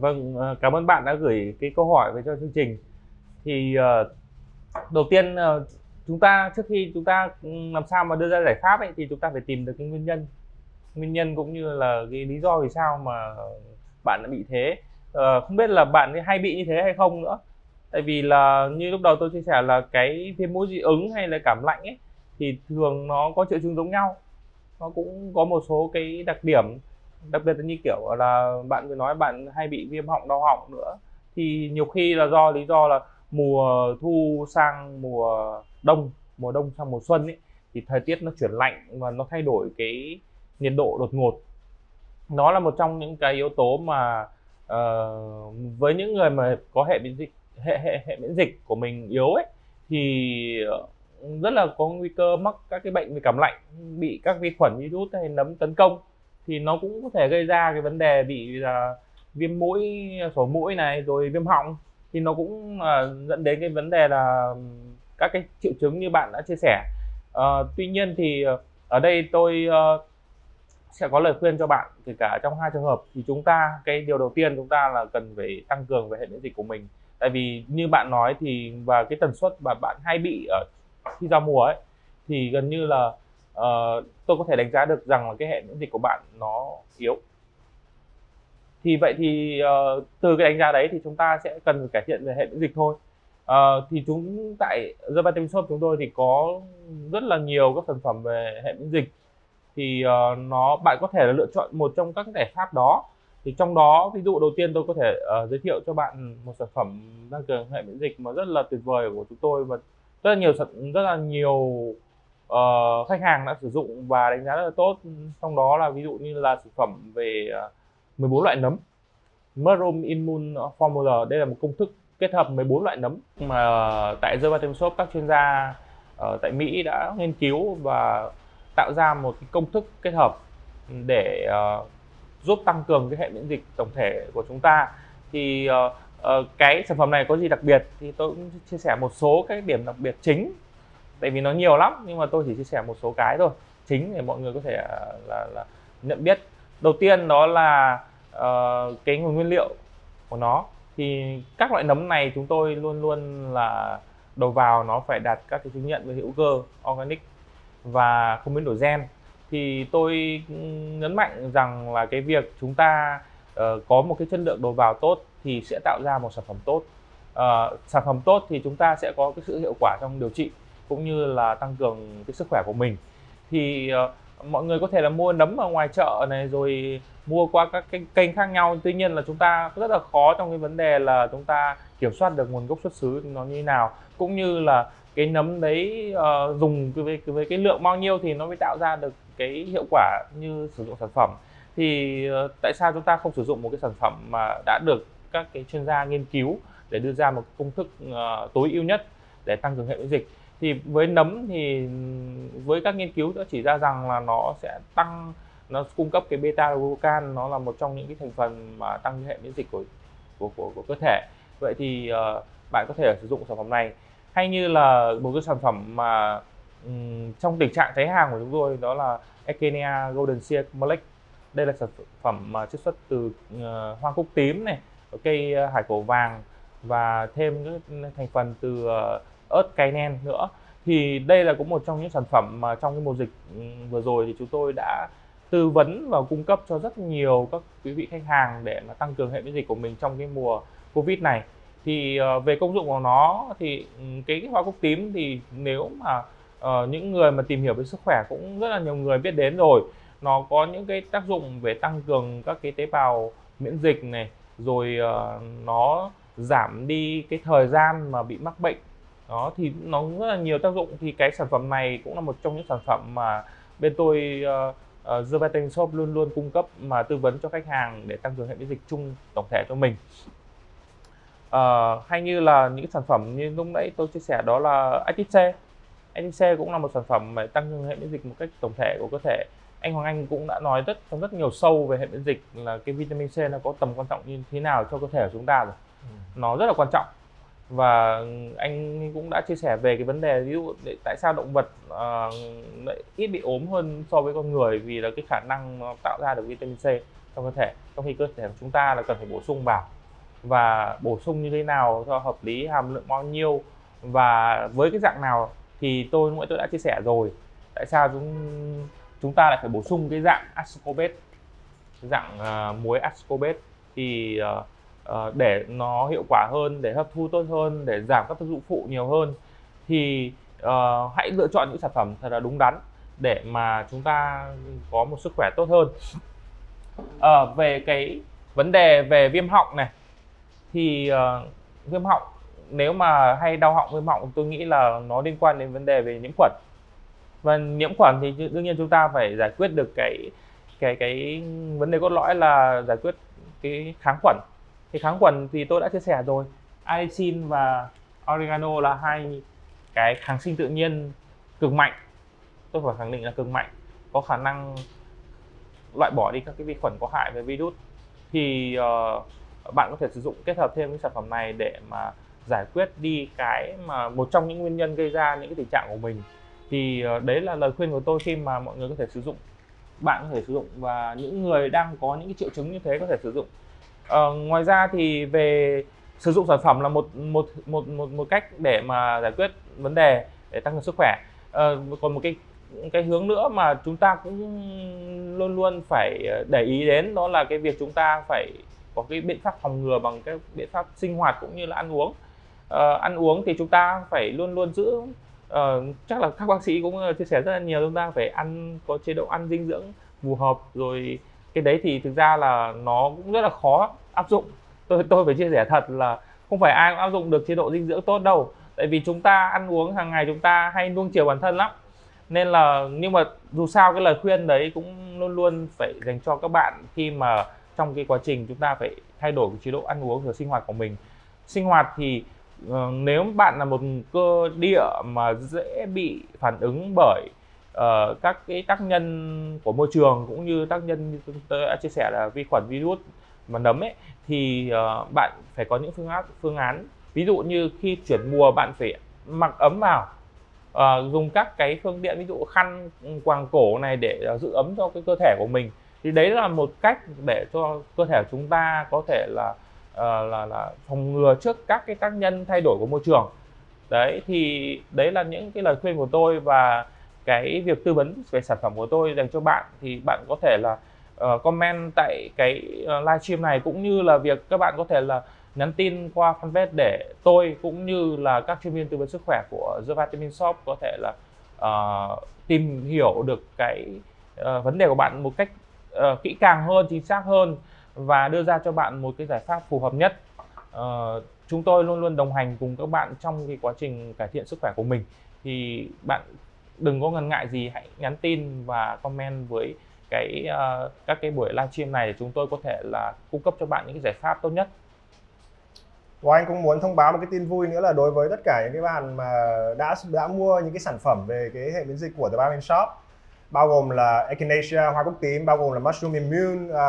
Vâng, cảm ơn bạn đã gửi cái câu hỏi về cho chương trình. Thì đầu tiên chúng ta, trước khi chúng ta làm sao mà đưa ra giải pháp ấy, thì chúng ta phải tìm được cái nguyên nhân cũng như là cái lý do vì sao mà bạn đã bị thế. Không biết là bạn hay bị như thế hay không nữa. Tại vì là như lúc đầu tôi chia sẻ là cái viêm mũi dị ứng hay là cảm lạnh ấy, thì thường nó có triệu chứng giống nhau, nó cũng có một số cái đặc điểm, đặc biệt là như kiểu là bạn vừa nói bạn hay bị viêm họng, đau họng nữa, thì nhiều khi là do lý do là mùa thu sang mùa đông sang mùa xuân ấy, thì thời tiết nó chuyển lạnh và nó thay đổi cái nhiệt độ đột ngột. Nó là một trong những cái yếu tố mà với những người mà có hệ miễn dịch của mình yếu ấy, thì rất là có nguy cơ mắc các cái bệnh về cảm lạnh, bị các vi khuẩn, virus hay nấm tấn công, thì nó cũng có thể gây ra cái vấn đề bị viêm mũi, sổ mũi này, rồi viêm họng. Thì nó cũng dẫn đến cái vấn đề là các cái triệu chứng như bạn đã chia sẻ. Tuy nhiên thì ở đây tôi sẽ có lời khuyên cho bạn, kể cả trong hai trường hợp. Thì chúng ta, cái điều đầu tiên chúng ta là cần phải tăng cường về hệ miễn dịch của mình. Tại vì như bạn nói thì, và cái tần suất mà bạn hay bị ở khi giao mùa ấy, thì gần như là tôi có thể đánh giá được rằng là cái hệ miễn dịch của bạn nó yếu. Thì vậy thì từ cái đánh giá đấy thì chúng ta sẽ cần phải cải thiện về hệ miễn dịch thôi. Thì tại The Vitamin Shoppe chúng tôi thì có rất là nhiều các sản phẩm về hệ miễn dịch. Thì bạn có thể là lựa chọn một trong các giải pháp đó. Thì trong đó, ví dụ đầu tiên tôi có thể giới thiệu cho bạn một sản phẩm tăng cường hệ miễn dịch mà rất là tuyệt vời của chúng tôi, và rất là nhiều khách hàng đã sử dụng và đánh giá rất là tốt. Trong đó là ví dụ như là sản phẩm về 14 loại nấm, Mushroom Immune Formula. Đây là một công thức kết hợp 14 loại nấm mà tại The Vitamin Shoppe các chuyên gia tại Mỹ đã nghiên cứu và tạo ra một cái công thức kết hợp để giúp tăng cường cái hệ miễn dịch tổng thể của chúng ta. Thì cái sản phẩm này có gì đặc biệt thì tôi cũng chia sẻ một số các điểm đặc biệt chính. Tại vì nó nhiều lắm nhưng mà tôi chỉ chia sẻ một số cái thôi chính để mọi người có thể là nhận biết. Đầu tiên đó là cái nguồn nguyên liệu của nó. Thì các loại nấm này chúng tôi luôn luôn là đầu vào nó phải đạt các cái chứng nhận về hữu cơ, organic và không biến đổi gen. Thì tôi nhấn mạnh rằng là cái việc chúng ta có một cái chất lượng đầu vào tốt thì sẽ tạo ra một sản phẩm tốt. Sản phẩm tốt thì chúng ta sẽ có cái sự hiệu quả trong điều trị cũng như là tăng cường cái sức khỏe của mình. Thì mọi người có thể là mua nấm ở ngoài chợ này rồi mua qua các cái kênh khác nhau. Tuy nhiên là chúng ta rất là khó trong cái vấn đề là chúng ta kiểm soát được nguồn gốc xuất xứ nó như thế nào, cũng như là cái nấm đấy dùng với cái lượng bao nhiêu thì nó mới tạo ra được cái hiệu quả như sử dụng sản phẩm. Thì tại sao chúng ta không sử dụng một cái sản phẩm mà đã được các cái chuyên gia nghiên cứu để đưa ra một công thức tối ưu nhất để tăng cường hệ miễn dịch? Thì với nấm thì với các nghiên cứu đã chỉ ra rằng là nó sẽ tăng, nó cung cấp cái beta glucan, nó là một trong những cái thành phần mà tăng hệ miễn dịch của cơ thể. Vậy thì bạn có thể sử dụng sản phẩm này, hay như là một cái sản phẩm mà trong tình trạng cháy hàng của chúng tôi, đó là Echinacea Goldenseal Complex. Đây là sản phẩm mà chiết xuất từ hoa cúc tím này, cây hải cẩu vàng và thêm những thành phần từ ớt cayenne nữa. Thì đây là cũng một trong những sản phẩm mà trong cái mùa dịch vừa rồi thì chúng tôi đã tư vấn và cung cấp cho rất nhiều các quý vị khách hàng để mà tăng cường hệ miễn dịch của mình trong cái mùa Covid này. Thì về công dụng của nó thì cái hoa cúc tím thì nếu mà những người mà tìm hiểu về sức khỏe cũng rất là nhiều người biết đến rồi. Nó có những cái tác dụng về tăng cường các cái tế bào miễn dịch này, rồi nó giảm đi cái thời gian mà bị mắc bệnh. Đó thì nó rất là nhiều tác dụng. Thì cái sản phẩm này cũng là một trong những sản phẩm mà bên tôi The Vitamin Shoppe luôn luôn cung cấp mà tư vấn cho khách hàng để tăng cường hệ miễn dịch chung tổng thể cho mình. Hay như là những sản phẩm như lúc nãy tôi chia sẻ, đó là Active C. Active C cũng là một sản phẩm mà tăng cường hệ miễn dịch một cách tổng thể của cơ thể. Anh Hoàng Anh cũng đã nói rất nhiều sâu về hệ miễn dịch, là cái vitamin C nó có tầm quan trọng như thế nào cho cơ thể của chúng ta rồi. Nó rất là quan trọng. Và anh cũng đã chia sẻ về cái vấn đề ví dụ tại sao động vật lại ít bị ốm hơn so với con người, vì là cái khả năng nó tạo ra được vitamin C trong cơ thể, trong khi cơ thể của chúng ta là cần phải bổ sung vào, và bổ sung như thế nào cho hợp lý, hàm lượng bao nhiêu và với cái dạng nào. Thì tôi đã chia sẻ rồi tại sao chúng ta lại phải bổ sung cái dạng ascorbate, dạng muối ascorbate, thì để nó hiệu quả hơn, để hấp thu tốt hơn, để giảm các tác dụng phụ nhiều hơn. Thì hãy lựa chọn những sản phẩm thật là đúng đắn để mà chúng ta có một sức khỏe tốt hơn. Về cái vấn đề về viêm họng này thì viêm họng, nếu mà hay đau họng, viêm họng tôi nghĩ là nó liên quan đến vấn đề về nhiễm khuẩn. Và nhiễm khuẩn thì đương nhiên chúng ta phải giải quyết được cái vấn đề cốt lõi là giải quyết cái kháng khuẩn. Thì kháng khuẩn thì tôi đã chia sẻ rồi, Allicin và Oregano là hai cái kháng sinh tự nhiên cực mạnh. Tôi phải khẳng định là cực mạnh, có khả năng loại bỏ đi các cái vi khuẩn có hại về virus. Thì bạn có thể sử dụng kết hợp thêm những sản phẩm này để mà giải quyết đi cái mà một trong những nguyên nhân gây ra những cái tình trạng của mình. Thì đấy là lời khuyên của tôi khi mà mọi người có thể sử dụng, bạn có thể sử dụng, và những người đang có những cái triệu chứng như thế có thể sử dụng. Ngoài ra thì về sử dụng sản phẩm là một cách để mà giải quyết vấn đề để tăng cường sức khỏe. Còn một cái hướng nữa mà chúng ta cũng luôn luôn phải để ý đến, đó là cái việc chúng ta phải có cái biện pháp phòng ngừa bằng các biện pháp sinh hoạt cũng như là ăn uống. Ăn uống thì chúng ta phải luôn luôn giữ, chắc là các bác sĩ cũng chia sẻ rất là nhiều, chúng ta phải có chế độ ăn dinh dưỡng phù hợp rồi. Cái đấy thì thực ra là nó cũng rất là khó áp dụng. Tôi phải chia sẻ thật là không phải ai cũng áp dụng được chế độ dinh dưỡng tốt đâu. Tại vì chúng ta ăn uống hàng ngày, chúng ta hay nuông chiều bản thân lắm. Nên là nhưng mà dù sao cái lời khuyên đấy cũng luôn luôn phải dành cho các bạn khi mà trong cái quá trình chúng ta phải thay đổi cái chế độ ăn uống và sinh hoạt của mình. Sinh hoạt thì nếu bạn là một cơ địa mà dễ bị phản ứng bởi các cái tác nhân của môi trường cũng như tác nhân tôi đã chia sẻ là vi khuẩn, virus và nấm ấy, thì bạn phải có những phương án. Ví dụ như khi chuyển mùa bạn phải mặc ấm vào, dùng các cái phương tiện ví dụ khăn quàng cổ này để giữ ấm cho cái cơ thể của mình. Thì đấy là một cách để cho cơ thể chúng ta có thể là phòng ngừa trước các cái tác nhân thay đổi của môi trường. Đấy thì đấy là những cái lời khuyên của tôi, và cái việc tư vấn về sản phẩm của tôi dành cho bạn thì bạn có thể là comment tại cái livestream này, cũng như là việc các bạn có thể là nhắn tin qua fanpage để tôi cũng như là các chuyên viên tư vấn sức khỏe của The Vitamin Shoppe có thể là tìm hiểu được cái vấn đề của bạn một cách kỹ càng hơn, chính xác hơn và đưa ra cho bạn một cái giải pháp phù hợp nhất. Chúng tôi luôn luôn đồng hành cùng các bạn trong cái quá trình cải thiện sức khỏe của mình. Thì bạn đừng có ngần ngại gì, hãy nhắn tin và comment với các cái buổi livestream này để chúng tôi có thể là cung cấp cho bạn những cái giải pháp tốt nhất. Và anh cũng muốn thông báo một cái tin vui nữa là đối với tất cả những cái bạn mà đã mua những cái sản phẩm về cái hệ miễn dịch của The Vitamin Shoppe, bao gồm là Echinacea, hoa cúc tím, bao gồm là Mushroom Immune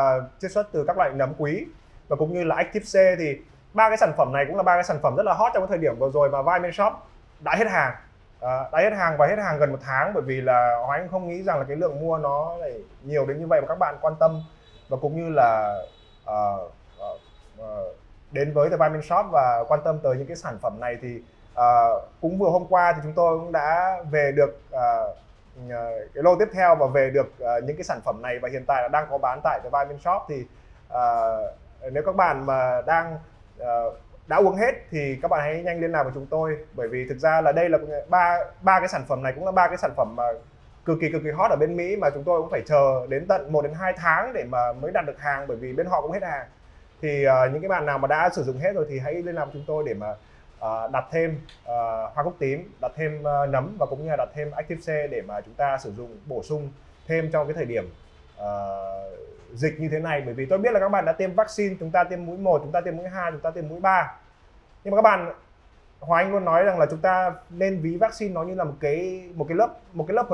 chiết xuất từ các loại nấm quý, và cũng như là Active C, thì ba cái sản phẩm này cũng là ba cái sản phẩm rất là hot trong cái thời điểm vừa rồi mà Vitamin Shoppe đã hết hàng. Đã hết hàng và hết hàng gần một tháng, bởi vì là Hoàng Anh không nghĩ rằng là cái lượng mua nó lại nhiều đến như vậy mà các bạn quan tâm, và cũng như là đến với The Vitamin Shoppe và quan tâm tới những cái sản phẩm này, thì Cũng vừa hôm qua thì chúng tôi cũng đã về được cái lô tiếp theo và về được những cái sản phẩm này, và hiện tại là đang có bán tại The Vitamin Shoppe. Thì nếu các bạn mà đã uống hết thì các bạn hãy nhanh liên lạc với chúng tôi, bởi vì thực ra là đây là ba cái sản phẩm này cũng là ba cái sản phẩm mà cực kỳ hot ở bên Mỹ, mà chúng tôi cũng phải chờ đến tận 1 đến 2 tháng để mà mới đặt được hàng, bởi vì bên họ cũng hết hàng. Thì những cái bạn nào mà đã sử dụng hết rồi thì hãy liên lạc với chúng tôi để mà đặt thêm hoa cúc tím, đặt thêm nấm và cũng như là đặt thêm Active C để mà chúng ta sử dụng bổ sung thêm trong cái thời điểm dịch như thế này. Bởi vì tôi biết là các bạn đã tiêm vaccine, chúng ta tiêm mũi 1, chúng ta tiêm mũi 2, chúng ta tiêm mũi 3. Nhưng mà các bạn, Hoàng Anh luôn nói rằng là chúng ta nên ví vaccine nó như là một cái lớp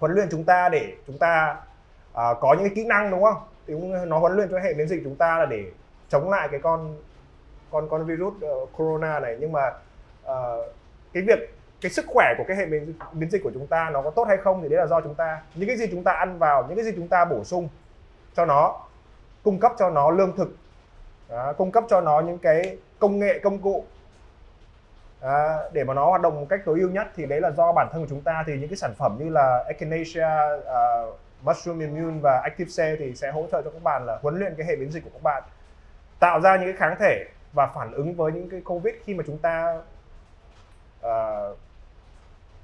huấn luyện chúng ta để chúng ta có những cái kỹ năng, đúng không? Thì nó huấn luyện cho hệ miễn dịch chúng ta là để chống lại cái con virus corona này. Nhưng mà cái sức khỏe của cái hệ miễn dịch của chúng ta nó có tốt hay không thì đấy là do chúng ta, những cái gì chúng ta ăn vào, những cái gì chúng ta bổ sung cho nó, cung cấp cho nó lương thực, cung cấp cho nó những cái công nghệ, công cụ để mà nó hoạt động một cách tối ưu nhất thì đấy là do bản thân của chúng ta. Thì những cái sản phẩm như là Echinacea, Mushroom Immune và Active C thì sẽ hỗ trợ cho các bạn là huấn luyện cái hệ miễn dịch của các bạn, tạo ra những cái kháng thể và phản ứng với những cái Covid khi mà chúng ta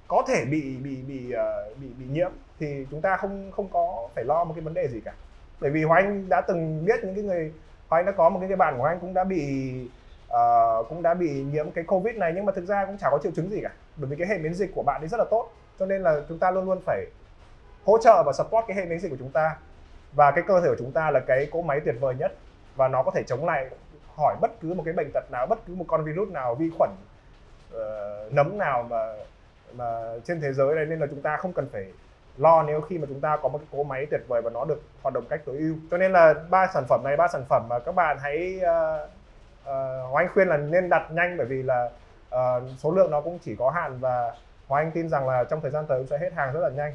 có thể bị nhiễm, thì chúng ta không có phải lo một cái vấn đề gì cả. Bởi vì Hoàng Anh đã từng biết những cái người, Hoàng Anh đã có một cái bạn của Hoàng Anh cũng đã bị nhiễm cái Covid này, nhưng mà thực ra cũng chả có triệu chứng gì cả, bởi vì cái hệ miễn dịch của bạn ấy rất là tốt, cho nên là chúng ta luôn luôn phải hỗ trợ và support cái hệ miễn dịch của chúng ta. Và cái cơ thể của chúng ta là cái cỗ máy tuyệt vời nhất, và nó có thể chống lại khỏi bất cứ một cái bệnh tật nào, bất cứ một con virus nào, vi khuẩn nấm nào mà trên thế giới này, nên là chúng ta không cần phải lo nếu khi mà chúng ta có một cái cỗ máy tuyệt vời và nó được hoạt động cách tối ưu. Cho nên là ba sản phẩm mà các bạn hãy Hoàng Anh khuyên là nên đặt nhanh, bởi vì là số lượng nó cũng chỉ có hạn và Hoàng Anh tin rằng là trong thời gian tới cũng sẽ hết hàng rất là nhanh.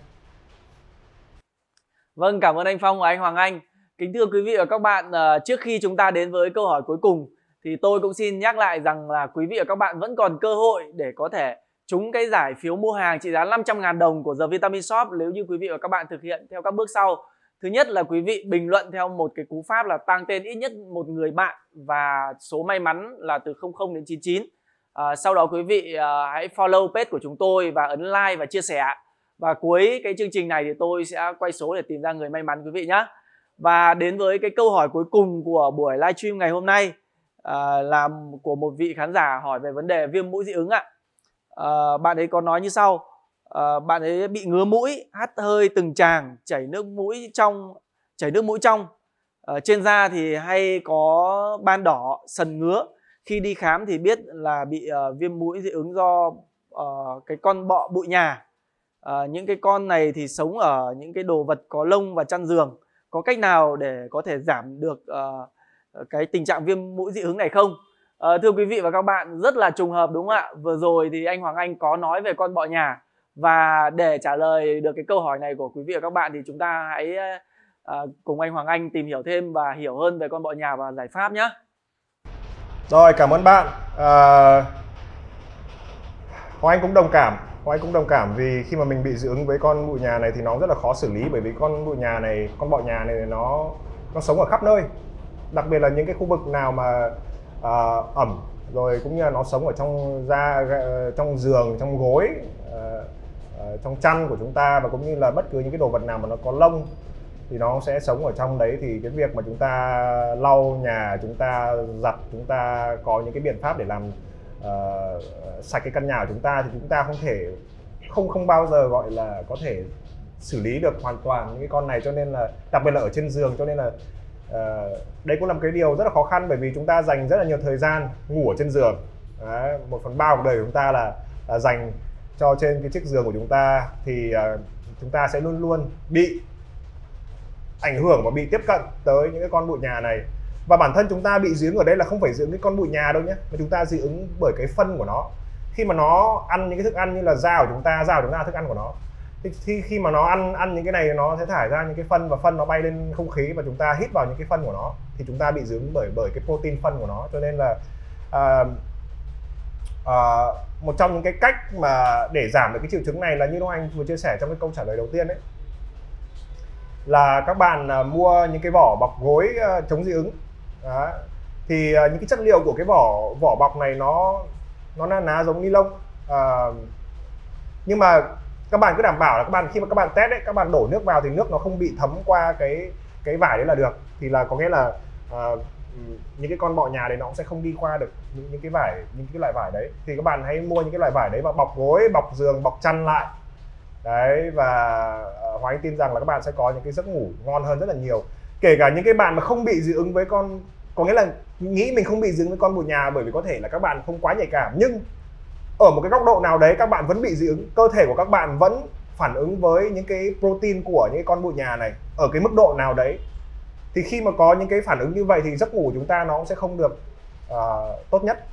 Vâng, cảm ơn anh Phong và anh Hoàng Anh. Kính thưa quý vị và các bạn, trước khi chúng ta đến với câu hỏi cuối cùng thì tôi cũng xin nhắc lại rằng là quý vị và các bạn vẫn còn cơ hội để có thể trúng cái giải phiếu mua hàng trị giá 500.000 đồng của The Vitamin Shoppe nếu như quý vị và các bạn thực hiện theo các bước sau. Thứ nhất là quý vị bình luận theo một cái cú pháp là tăng tên ít nhất một người bạn và số may mắn là từ 00 đến 99. Sau đó quý vị hãy follow page của chúng tôi và ấn like và chia sẻ. Và cuối cái chương trình này thì tôi sẽ quay số để tìm ra người may mắn quý vị nhé. Và đến với cái câu hỏi cuối cùng của buổi live stream ngày hôm nay là của một vị khán giả hỏi về vấn đề viêm mũi dị ứng ạ. Bạn ấy có nói như sau: bạn ấy bị ngứa mũi, hắt hơi từng tràng, chảy nước mũi trong, trên da thì hay có ban đỏ, sần ngứa. Khi đi khám thì biết là bị viêm mũi dị ứng do cái con bọ bụi nhà. Những cái con này thì sống ở những cái đồ vật có lông và chăn giường. Có cách nào để có thể giảm được cái tình trạng viêm mũi dị ứng này không? Thưa quý vị và các bạn, rất là trùng hợp đúng không ạ? Vừa rồi thì anh Hoàng Anh có nói về con bọ nhà, và để trả lời được cái câu hỏi này của quý vị và các bạn thì chúng ta hãy cùng anh Hoàng Anh tìm hiểu thêm và hiểu hơn về con bọ nhà và giải pháp nhé. Rồi, cảm ơn bạn. Hoàng Anh cũng đồng cảm. Hoàng Anh cũng đồng cảm vì khi mà mình bị dị ứng với con bụi nhà này thì nó rất là khó xử lý, bởi vì con bọ nhà này nó sống ở khắp nơi, đặc biệt là những cái khu vực nào mà ẩm, rồi cũng như là nó sống ở trong da, trong giường, trong gối, trong chăn của chúng ta, và cũng như là bất cứ những cái đồ vật nào mà nó có lông thì nó sẽ sống ở trong đấy. Thì cái việc mà chúng ta lau nhà, chúng ta giặt, chúng ta có những cái biện pháp để làm sạch cái căn nhà của chúng ta thì chúng ta không bao giờ gọi là có thể xử lý được hoàn toàn những cái con này, cho nên là đặc biệt là ở trên giường, cho nên là đấy cũng là một cái điều rất là khó khăn, bởi vì chúng ta dành rất là nhiều thời gian ngủ ở trên giường. Đấy, 1/3 cuộc đời của chúng ta là dành cho trên cái chiếc giường của chúng ta, thì chúng ta sẽ luôn luôn bị ảnh hưởng và bị tiếp cận tới những cái con bụi nhà này. Và bản thân chúng ta bị dị ứng ở đây là không phải dị ứng cái con bụi nhà đâu nhé, mà chúng ta dị ứng bởi cái phân của nó. Khi mà nó ăn những cái thức ăn như là da của chúng ta, da của chúng ta là thức ăn của nó, thì khi mà nó ăn những cái này nó sẽ thải ra những cái phân, và phân nó bay lên không khí và chúng ta hít vào những cái phân của nó, thì chúng ta bị dị ứng bởi cái protein phân của nó. Cho nên là Một trong những cái cách mà để giảm được cái triệu chứng này là như Đông Anh vừa chia sẻ trong cái câu trả lời đầu tiên đấy, là các bạn mua những cái vỏ bọc gối chống dị ứng. Đó. Thì những cái chất liệu của cái vỏ bọc này nó na ná giống ni lông, nhưng mà các bạn cứ đảm bảo là các bạn khi mà các bạn test đấy, các bạn đổ nước vào thì nước nó không bị thấm qua cái vải đấy là được. Thì là có nghĩa là những cái con bọ nhà đấy nó cũng sẽ không đi qua được những cái loại vải đấy. Thì các bạn hãy mua những cái loại vải đấy và bọc gối, bọc giường, bọc chăn lại đấy, và Hoàng Anh tin rằng là các bạn sẽ có những cái giấc ngủ ngon hơn rất là nhiều. Kể cả những cái bạn mà không bị dị ứng với con, có nghĩa là nghĩ mình không bị dị ứng với con bọ nhà, bởi vì có thể là các bạn không quá nhạy cảm, nhưng ở một cái góc độ nào đấy các bạn vẫn bị dị ứng, cơ thể của các bạn vẫn phản ứng với những cái protein của những con bọ nhà này ở cái mức độ nào đấy. Thì khi mà có những cái phản ứng như vậy thì giấc ngủ của chúng ta nó cũng sẽ không được tốt nhất.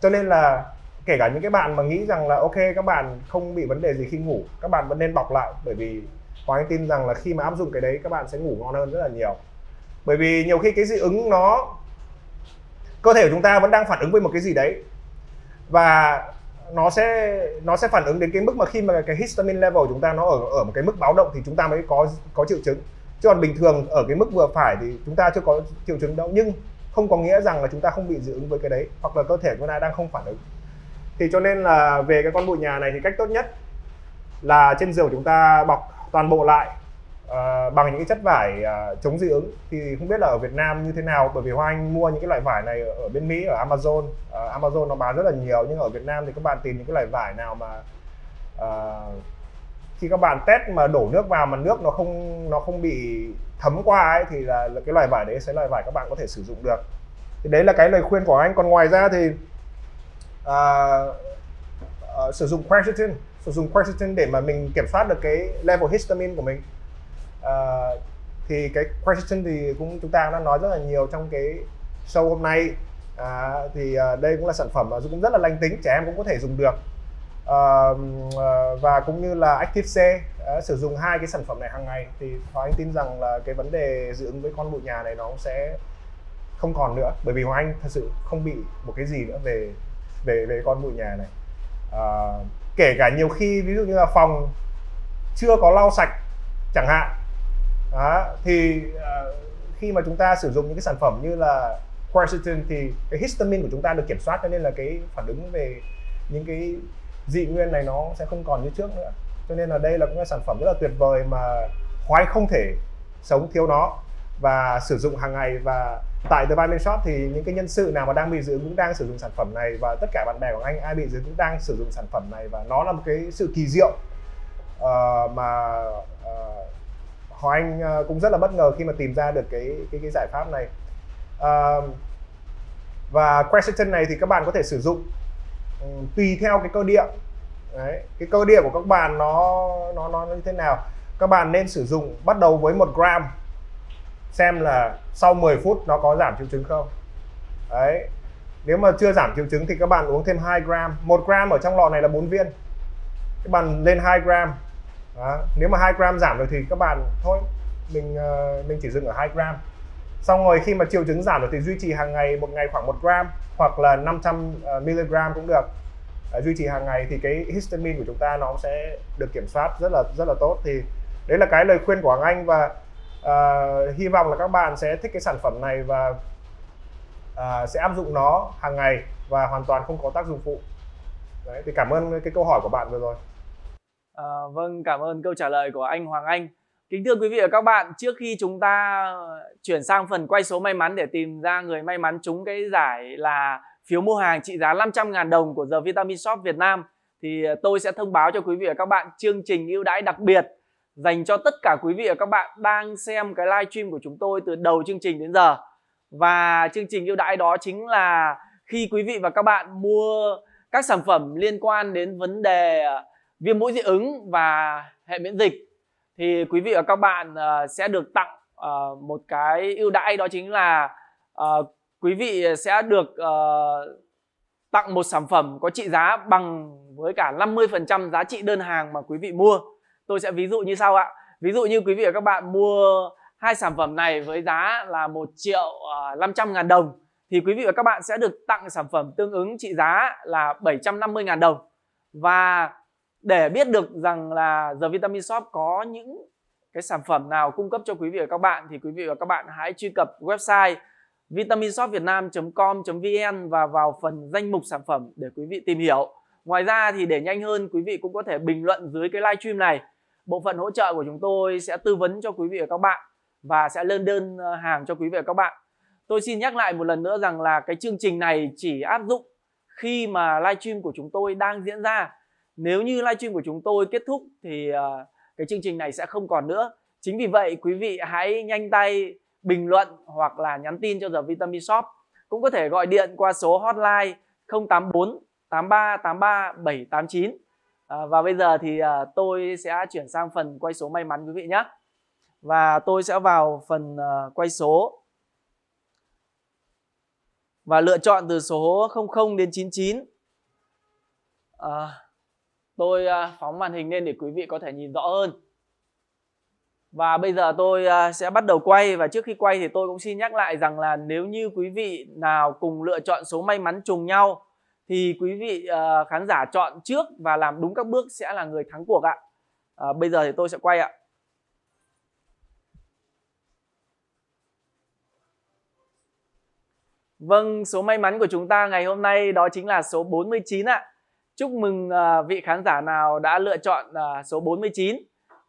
Cho nên là kể cả những cái bạn mà nghĩ rằng là ok các bạn không bị vấn đề gì khi ngủ, các bạn vẫn nên bọc lại, bởi vì Hoàng Anh tin rằng là khi mà áp dụng cái đấy các bạn sẽ ngủ ngon hơn rất là nhiều. Bởi vì nhiều khi cái dị ứng nó, cơ thể của chúng ta vẫn đang phản ứng với một cái gì đấy, và nó sẽ phản ứng đến cái mức mà khi mà cái histamine level của chúng ta nó ở một cái mức báo động thì chúng ta mới có triệu chứng. Chứ còn bình thường ở cái mức vừa phải thì chúng ta chưa có triệu chứng đâu, nhưng không có nghĩa rằng là chúng ta không bị dị ứng với cái đấy, hoặc là cơ thể chúng ta đang không phản ứng. Thì cho nên là về cái con bọ nhà này thì cách tốt nhất là trên giường chúng ta bọc toàn bộ lại bằng những cái chất vải chống dị ứng. Thì không biết là ở Việt Nam như thế nào, bởi vì Hoa Anh mua những cái loại vải này ở bên Mỹ, ở Amazon. Amazon nó bán rất là nhiều, nhưng ở Việt Nam thì các bạn tìm những cái loại vải nào mà khi các bạn test mà đổ nước vào mà nước nó không bị thấm qua ấy, thì là cái loại vải đấy sẽ là loại vải các bạn có thể sử dụng được. Thì đấy là cái lời khuyên của anh. Còn ngoài ra thì sử dụng quercetin để mà mình kiểm soát được cái level histamine của mình. Thì cái quercetin thì chúng ta đã nói rất là nhiều trong cái show hôm nay. Đây cũng là sản phẩm cũng rất là lành tính, trẻ em cũng có thể dùng được. Và cũng như là Active C, sử dụng hai cái sản phẩm này hàng ngày thì Hoàng Anh tin rằng là cái vấn đề dị ứng với con bọ nhà này nó cũng sẽ không còn nữa, bởi vì Hoàng Anh thật sự không bị một cái gì nữa về con bọ nhà này. Kể cả nhiều khi ví dụ như là phòng chưa có lau sạch chẳng hạn, thì khi mà chúng ta sử dụng những cái sản phẩm như là quercetin thì cái histamine của chúng ta được kiểm soát, cho nên là cái phản ứng về những cái dị nguyên này nó sẽ không còn như trước nữa. Cho nên là đây là cũng là sản phẩm rất là tuyệt vời mà Hoàng Anh không thể sống thiếu nó và sử dụng hàng ngày. Và tại The Vitamin Shoppe thì những cái nhân sự nào mà đang bị dị ứng cũng đang sử dụng sản phẩm này, và tất cả bạn bè của anh ai bị dị ứng cũng đang sử dụng sản phẩm này, và nó là một cái sự kỳ diệu mà Hoàng Anh cũng rất là bất ngờ khi mà tìm ra được cái giải pháp này. Và quercetin này thì các bạn có thể sử dụng tùy theo cái cơ địa đấy, cái cơ địa của các bạn nó như thế nào. Các bạn nên sử dụng bắt đầu với 1 gram, xem là sau 10 phút nó có giảm triệu chứng không đấy. Nếu mà chưa giảm triệu chứng thì các bạn uống thêm 2 gram. 1 gram ở trong lọ này là 4 viên, các bạn lên 2 gram. Đó. Nếu mà 2 gram giảm được thì các bạn thôi mình chỉ dừng ở 2 gram. Xong rồi khi mà triệu chứng giảm được thì duy trì hàng ngày, một ngày khoảng 1 gram hoặc là 500 mg cũng được. Duy trì hàng ngày thì cái histamine của chúng ta nó sẽ được kiểm soát rất là tốt. Thì đấy là cái lời khuyên của Hoàng Anh, và hy vọng là các bạn sẽ thích cái sản phẩm này và sẽ áp dụng nó hàng ngày và hoàn toàn không có tác dụng phụ. Đấy, thì cảm ơn cái câu hỏi của bạn vừa rồi. Vâng, cảm ơn câu trả lời của anh Hoàng Anh. Kính thưa quý vị và các bạn, trước khi chúng ta chuyển sang phần quay số may mắn để tìm ra người may mắn trúng cái giải là phiếu mua hàng trị giá 500.000 đồng của The Vitamin Shoppe Việt Nam, thì tôi sẽ thông báo cho quý vị và các bạn chương trình ưu đãi đặc biệt dành cho tất cả quý vị và các bạn đang xem cái live stream của chúng tôi từ đầu chương trình đến giờ. Và chương trình ưu đãi đó chính là khi quý vị và các bạn mua các sản phẩm liên quan đến vấn đề viêm mũi dị ứng và hệ miễn dịch, thì quý vị và các bạn sẽ được tặng một cái ưu đãi, đó chính là quý vị sẽ được tặng một sản phẩm có trị giá bằng với cả 50% giá trị đơn hàng mà quý vị mua. Tôi sẽ ví dụ như sau ạ. Ví dụ như quý vị và các bạn mua hai sản phẩm này với giá là 1.500.000 đồng thì quý vị và các bạn sẽ được tặng sản phẩm tương ứng trị giá là 750.000 đồng. Và để biết được rằng là The Vitamin Shoppe có những cái sản phẩm nào cung cấp cho quý vị và các bạn thì quý vị và các bạn hãy truy cập website vitaminshopvietnam.com.vn và vào phần danh mục sản phẩm để quý vị tìm hiểu. Ngoài ra thì để nhanh hơn, quý vị cũng có thể bình luận dưới cái live stream này. Bộ phận hỗ trợ của chúng tôi sẽ tư vấn cho quý vị và các bạn và sẽ lên đơn hàng cho quý vị và các bạn. Tôi xin nhắc lại một lần nữa rằng là cái chương trình này chỉ áp dụng khi mà live stream của chúng tôi đang diễn ra. Nếu như live stream của chúng tôi kết thúc thì cái chương trình này sẽ không còn nữa. Chính vì vậy quý vị hãy nhanh tay bình luận hoặc là nhắn tin cho The Vitamin Shoppe. Cũng có thể gọi điện qua số hotline 084 83 83 789. Và bây giờ thì tôi sẽ chuyển sang phần quay số may mắn quý vị nhé. Và tôi sẽ vào phần quay số và lựa chọn từ số 00 đến 99. Tôi phóng màn hình lên để quý vị có thể nhìn rõ hơn. Và bây giờ tôi sẽ bắt đầu quay. Và trước khi quay thì tôi cũng xin nhắc lại rằng là nếu như quý vị nào cùng lựa chọn số may mắn trùng nhau thì quý vị khán giả chọn trước và làm đúng các bước sẽ là người thắng cuộc ạ. Bây giờ thì tôi sẽ quay ạ. Vâng, số may mắn của chúng ta ngày hôm nay đó chính là số 49 ạ. Chúc mừng vị khán giả nào đã lựa chọn số 49.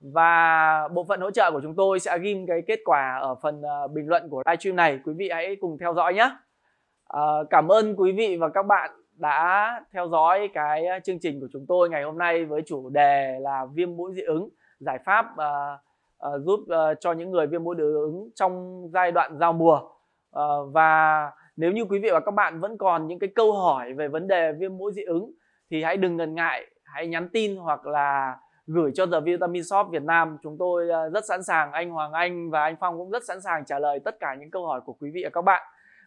Và bộ phận hỗ trợ của chúng tôi sẽ ghim cái kết quả ở phần bình luận của livestream này. Quý vị hãy cùng theo dõi nhé. Cảm ơn quý vị và các bạn đã theo dõi cái chương trình của chúng tôi ngày hôm nay với chủ đề là viêm mũi dị ứng, giải pháp giúp cho những người viêm mũi dị ứng trong giai đoạn giao mùa. Và nếu như quý vị và các bạn vẫn còn những cái câu hỏi về vấn đề viêm mũi dị ứng thì hãy đừng ngần ngại, hãy nhắn tin hoặc là gửi cho The Vitamin Shoppe Việt Nam. Chúng tôi rất sẵn sàng, anh Hoàng Anh và anh Phong cũng rất sẵn sàng trả lời tất cả những câu hỏi của quý vị và các bạn.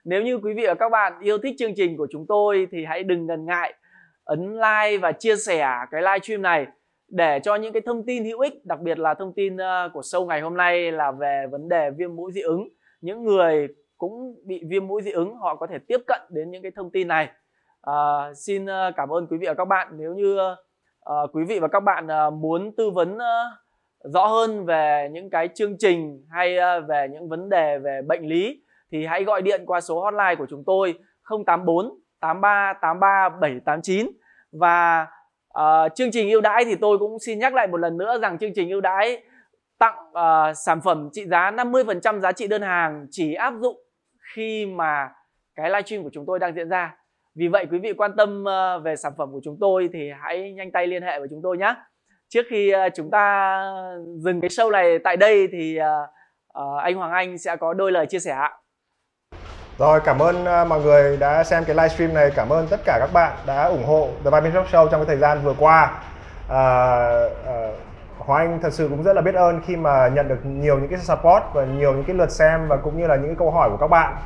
Nếu như quý vị và các bạn yêu thích chương trình của chúng tôi thì hãy đừng ngần ngại ấn like và chia sẻ cái live stream này để cho những cái thông tin hữu ích, đặc biệt là thông tin của show ngày hôm nay là về vấn đề viêm mũi dị ứng. Những người cũng bị viêm mũi dị ứng họ có thể tiếp cận đến những cái thông tin này. Xin cảm ơn quý vị và các bạn. Nếu như quý vị và các bạn muốn tư vấn rõ hơn về những cái chương trình hay về những vấn đề về bệnh lý thì hãy gọi điện qua số hotline của chúng tôi 084 83 83 789. Và chương trình ưu đãi thì tôi cũng xin nhắc lại một lần nữa rằng chương trình ưu đãi tặng sản phẩm trị giá 50% giá trị đơn hàng chỉ áp dụng khi mà cái livestream của chúng tôi đang diễn ra. Vì vậy quý vị quan tâm về sản phẩm của chúng tôi thì hãy nhanh tay liên hệ với chúng tôi nhé. Trước khi chúng ta dừng cái show này tại đây thì anh Hoàng Anh sẽ có đôi lời chia sẻ ạ. Rồi, cảm ơn mọi người đã xem cái livestream này. Cảm ơn tất cả các bạn đã ủng hộ The Vitamin Shoppe Show trong cái thời gian vừa qua. Hoàng Anh thật sự cũng rất là biết ơn khi mà nhận được nhiều những cái support và nhiều những cái lượt xem và cũng như là những cái câu hỏi của các bạn.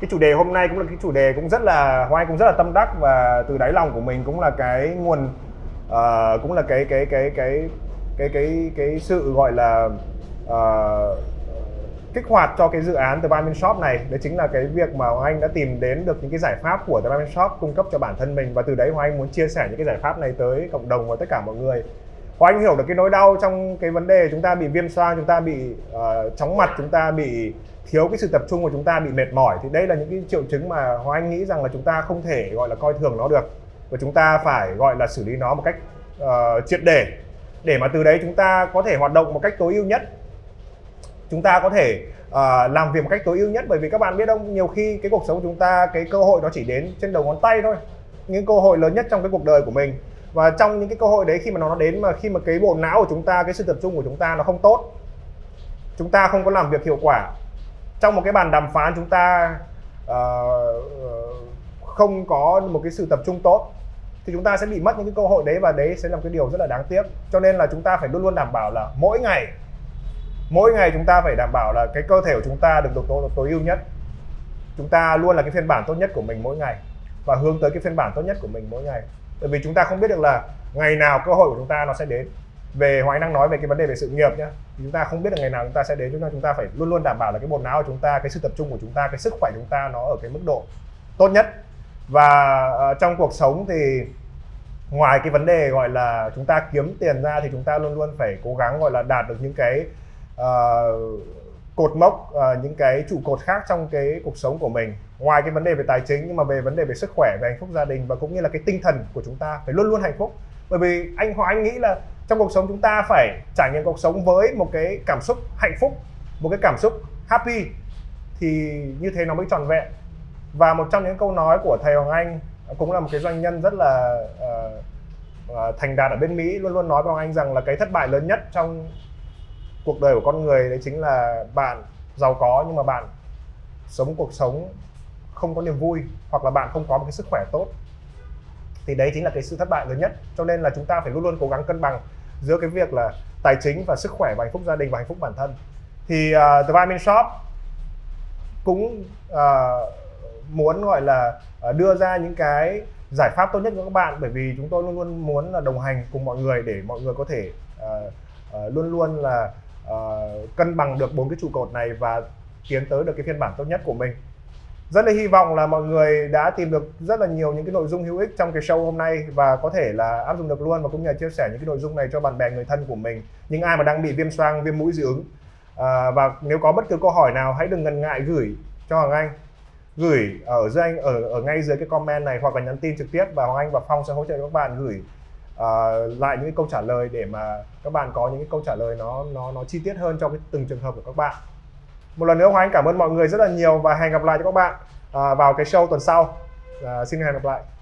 Cái chủ đề hôm nay cũng là cái chủ đề cũng rất là Hoàng Anh cũng rất là tâm đắc và từ đáy lòng của mình cũng là cái nguồn cũng là cái sự gọi là kích hoạt cho cái dự án The Vitamin Shoppe này. Đấy chính là cái việc mà Hoàng Anh đã tìm đến được những cái giải pháp của The Vitamin Shoppe cung cấp cho bản thân mình. Và từ đấy Hoàng Anh muốn chia sẻ những cái giải pháp này tới cộng đồng và tất cả mọi người. Hoàng Anh hiểu được cái nỗi đau trong cái vấn đề chúng ta bị viêm xoang, chúng ta bị chóng mặt, chúng ta bị thiếu cái sự tập trung của chúng ta, bị mệt mỏi. Thì đây là những cái triệu chứng mà Hoàng Anh nghĩ rằng là chúng ta không thể gọi là coi thường nó được. Và chúng ta phải gọi là xử lý nó một cách triệt để mà từ đấy chúng ta có thể hoạt động một cách tối ưu nhất. Chúng ta có thể làm việc một cách tối ưu nhất, bởi vì các bạn biết không, nhiều khi cái cuộc sống của chúng ta, cái cơ hội nó chỉ đến trên đầu ngón tay thôi. Những cơ hội lớn nhất trong cái cuộc đời của mình. Và trong những cái cơ hội đấy khi mà nó đến, mà khi mà cái bộ não của chúng ta, cái sự tập trung của chúng ta nó không tốt, chúng ta không có làm việc hiệu quả. Trong một cái bàn đàm phán chúng ta không có một cái sự tập trung tốt thì chúng ta sẽ bị mất những cái cơ hội đấy, và đấy sẽ là một cái điều rất là đáng tiếc. Cho nên là chúng ta phải luôn luôn đảm bảo là mỗi ngày chúng ta phải đảm bảo là cái cơ thể của chúng ta được tối ưu nhất. Chúng ta luôn là cái phiên bản tốt nhất của mình mỗi ngày và hướng tới cái phiên bản tốt nhất của mình mỗi ngày. Bởi vì chúng ta không biết được là ngày nào cơ hội của chúng ta nó sẽ đến. Về Hoàng Anh đang nói về cái vấn đề về sự nghiệp nhé. Chúng ta không biết được ngày nào chúng ta sẽ đến, cho nên chúng ta phải luôn luôn đảm bảo là cái bộ não của chúng ta, cái sự tập trung của chúng ta, cái sức khỏe của chúng ta nó ở cái mức độ tốt nhất. Và trong cuộc sống thì ngoài cái vấn đề gọi là chúng ta kiếm tiền ra thì chúng ta luôn luôn phải cố gắng gọi là đạt được những cái cột mốc, những cái trụ cột khác trong cái cuộc sống của mình. Ngoài cái vấn đề về tài chính, nhưng mà về vấn đề về sức khỏe, về hạnh phúc gia đình và cũng như là cái tinh thần của chúng ta phải luôn luôn hạnh phúc. Bởi vì anh Hoàng Anh nghĩ là trong cuộc sống chúng ta phải trải nghiệm cuộc sống với một cái cảm xúc hạnh phúc, một cái cảm xúc happy thì như thế nó mới trọn vẹn. Và một trong những câu nói của thầy Hoàng Anh, cũng là một cái doanh nhân rất là thành đạt ở bên Mỹ, luôn luôn nói với Hoàng Anh rằng là cái thất bại lớn nhất trong cuộc đời của con người đấy chính là bạn giàu có nhưng mà bạn sống cuộc sống không có niềm vui, hoặc là bạn không có một cái sức khỏe tốt, thì đấy chính là cái sự thất bại lớn nhất. Cho nên là chúng ta phải luôn luôn cố gắng cân bằng giữa cái việc là tài chính và sức khỏe và hạnh phúc gia đình và hạnh phúc bản thân. Thì The Vitamin Shoppe cũng muốn gọi là đưa ra những cái giải pháp tốt nhất cho các bạn, bởi vì chúng tôi luôn luôn muốn là đồng hành cùng mọi người để mọi người có thể luôn luôn là cân bằng được 4 cái trụ cột này và tiến tới được cái phiên bản tốt nhất của mình. Rất là hy vọng là mọi người đã tìm được rất là nhiều những cái nội dung hữu ích trong cái show hôm nay và có thể là áp dụng được luôn, và cũng như là chia sẻ những cái nội dung này cho bạn bè người thân của mình, những ai mà đang bị viêm xoang, viêm mũi dị ứng. Và nếu có bất cứ câu hỏi nào hãy đừng ngần ngại gửi cho Hoàng Anh, gửi ở dưới ở ngay dưới cái comment này, hoặc là nhắn tin trực tiếp và Hoàng Anh và Phong sẽ hỗ trợ các bạn gửi lại những cái câu trả lời để mà các bạn có những cái câu trả lời nó chi tiết hơn cho cái từng trường hợp của các bạn. Một lần nữa Hoàng Anh cảm ơn mọi người rất là nhiều và hẹn gặp lại cho các bạn vào cái show tuần sau. Xin hẹn gặp lại.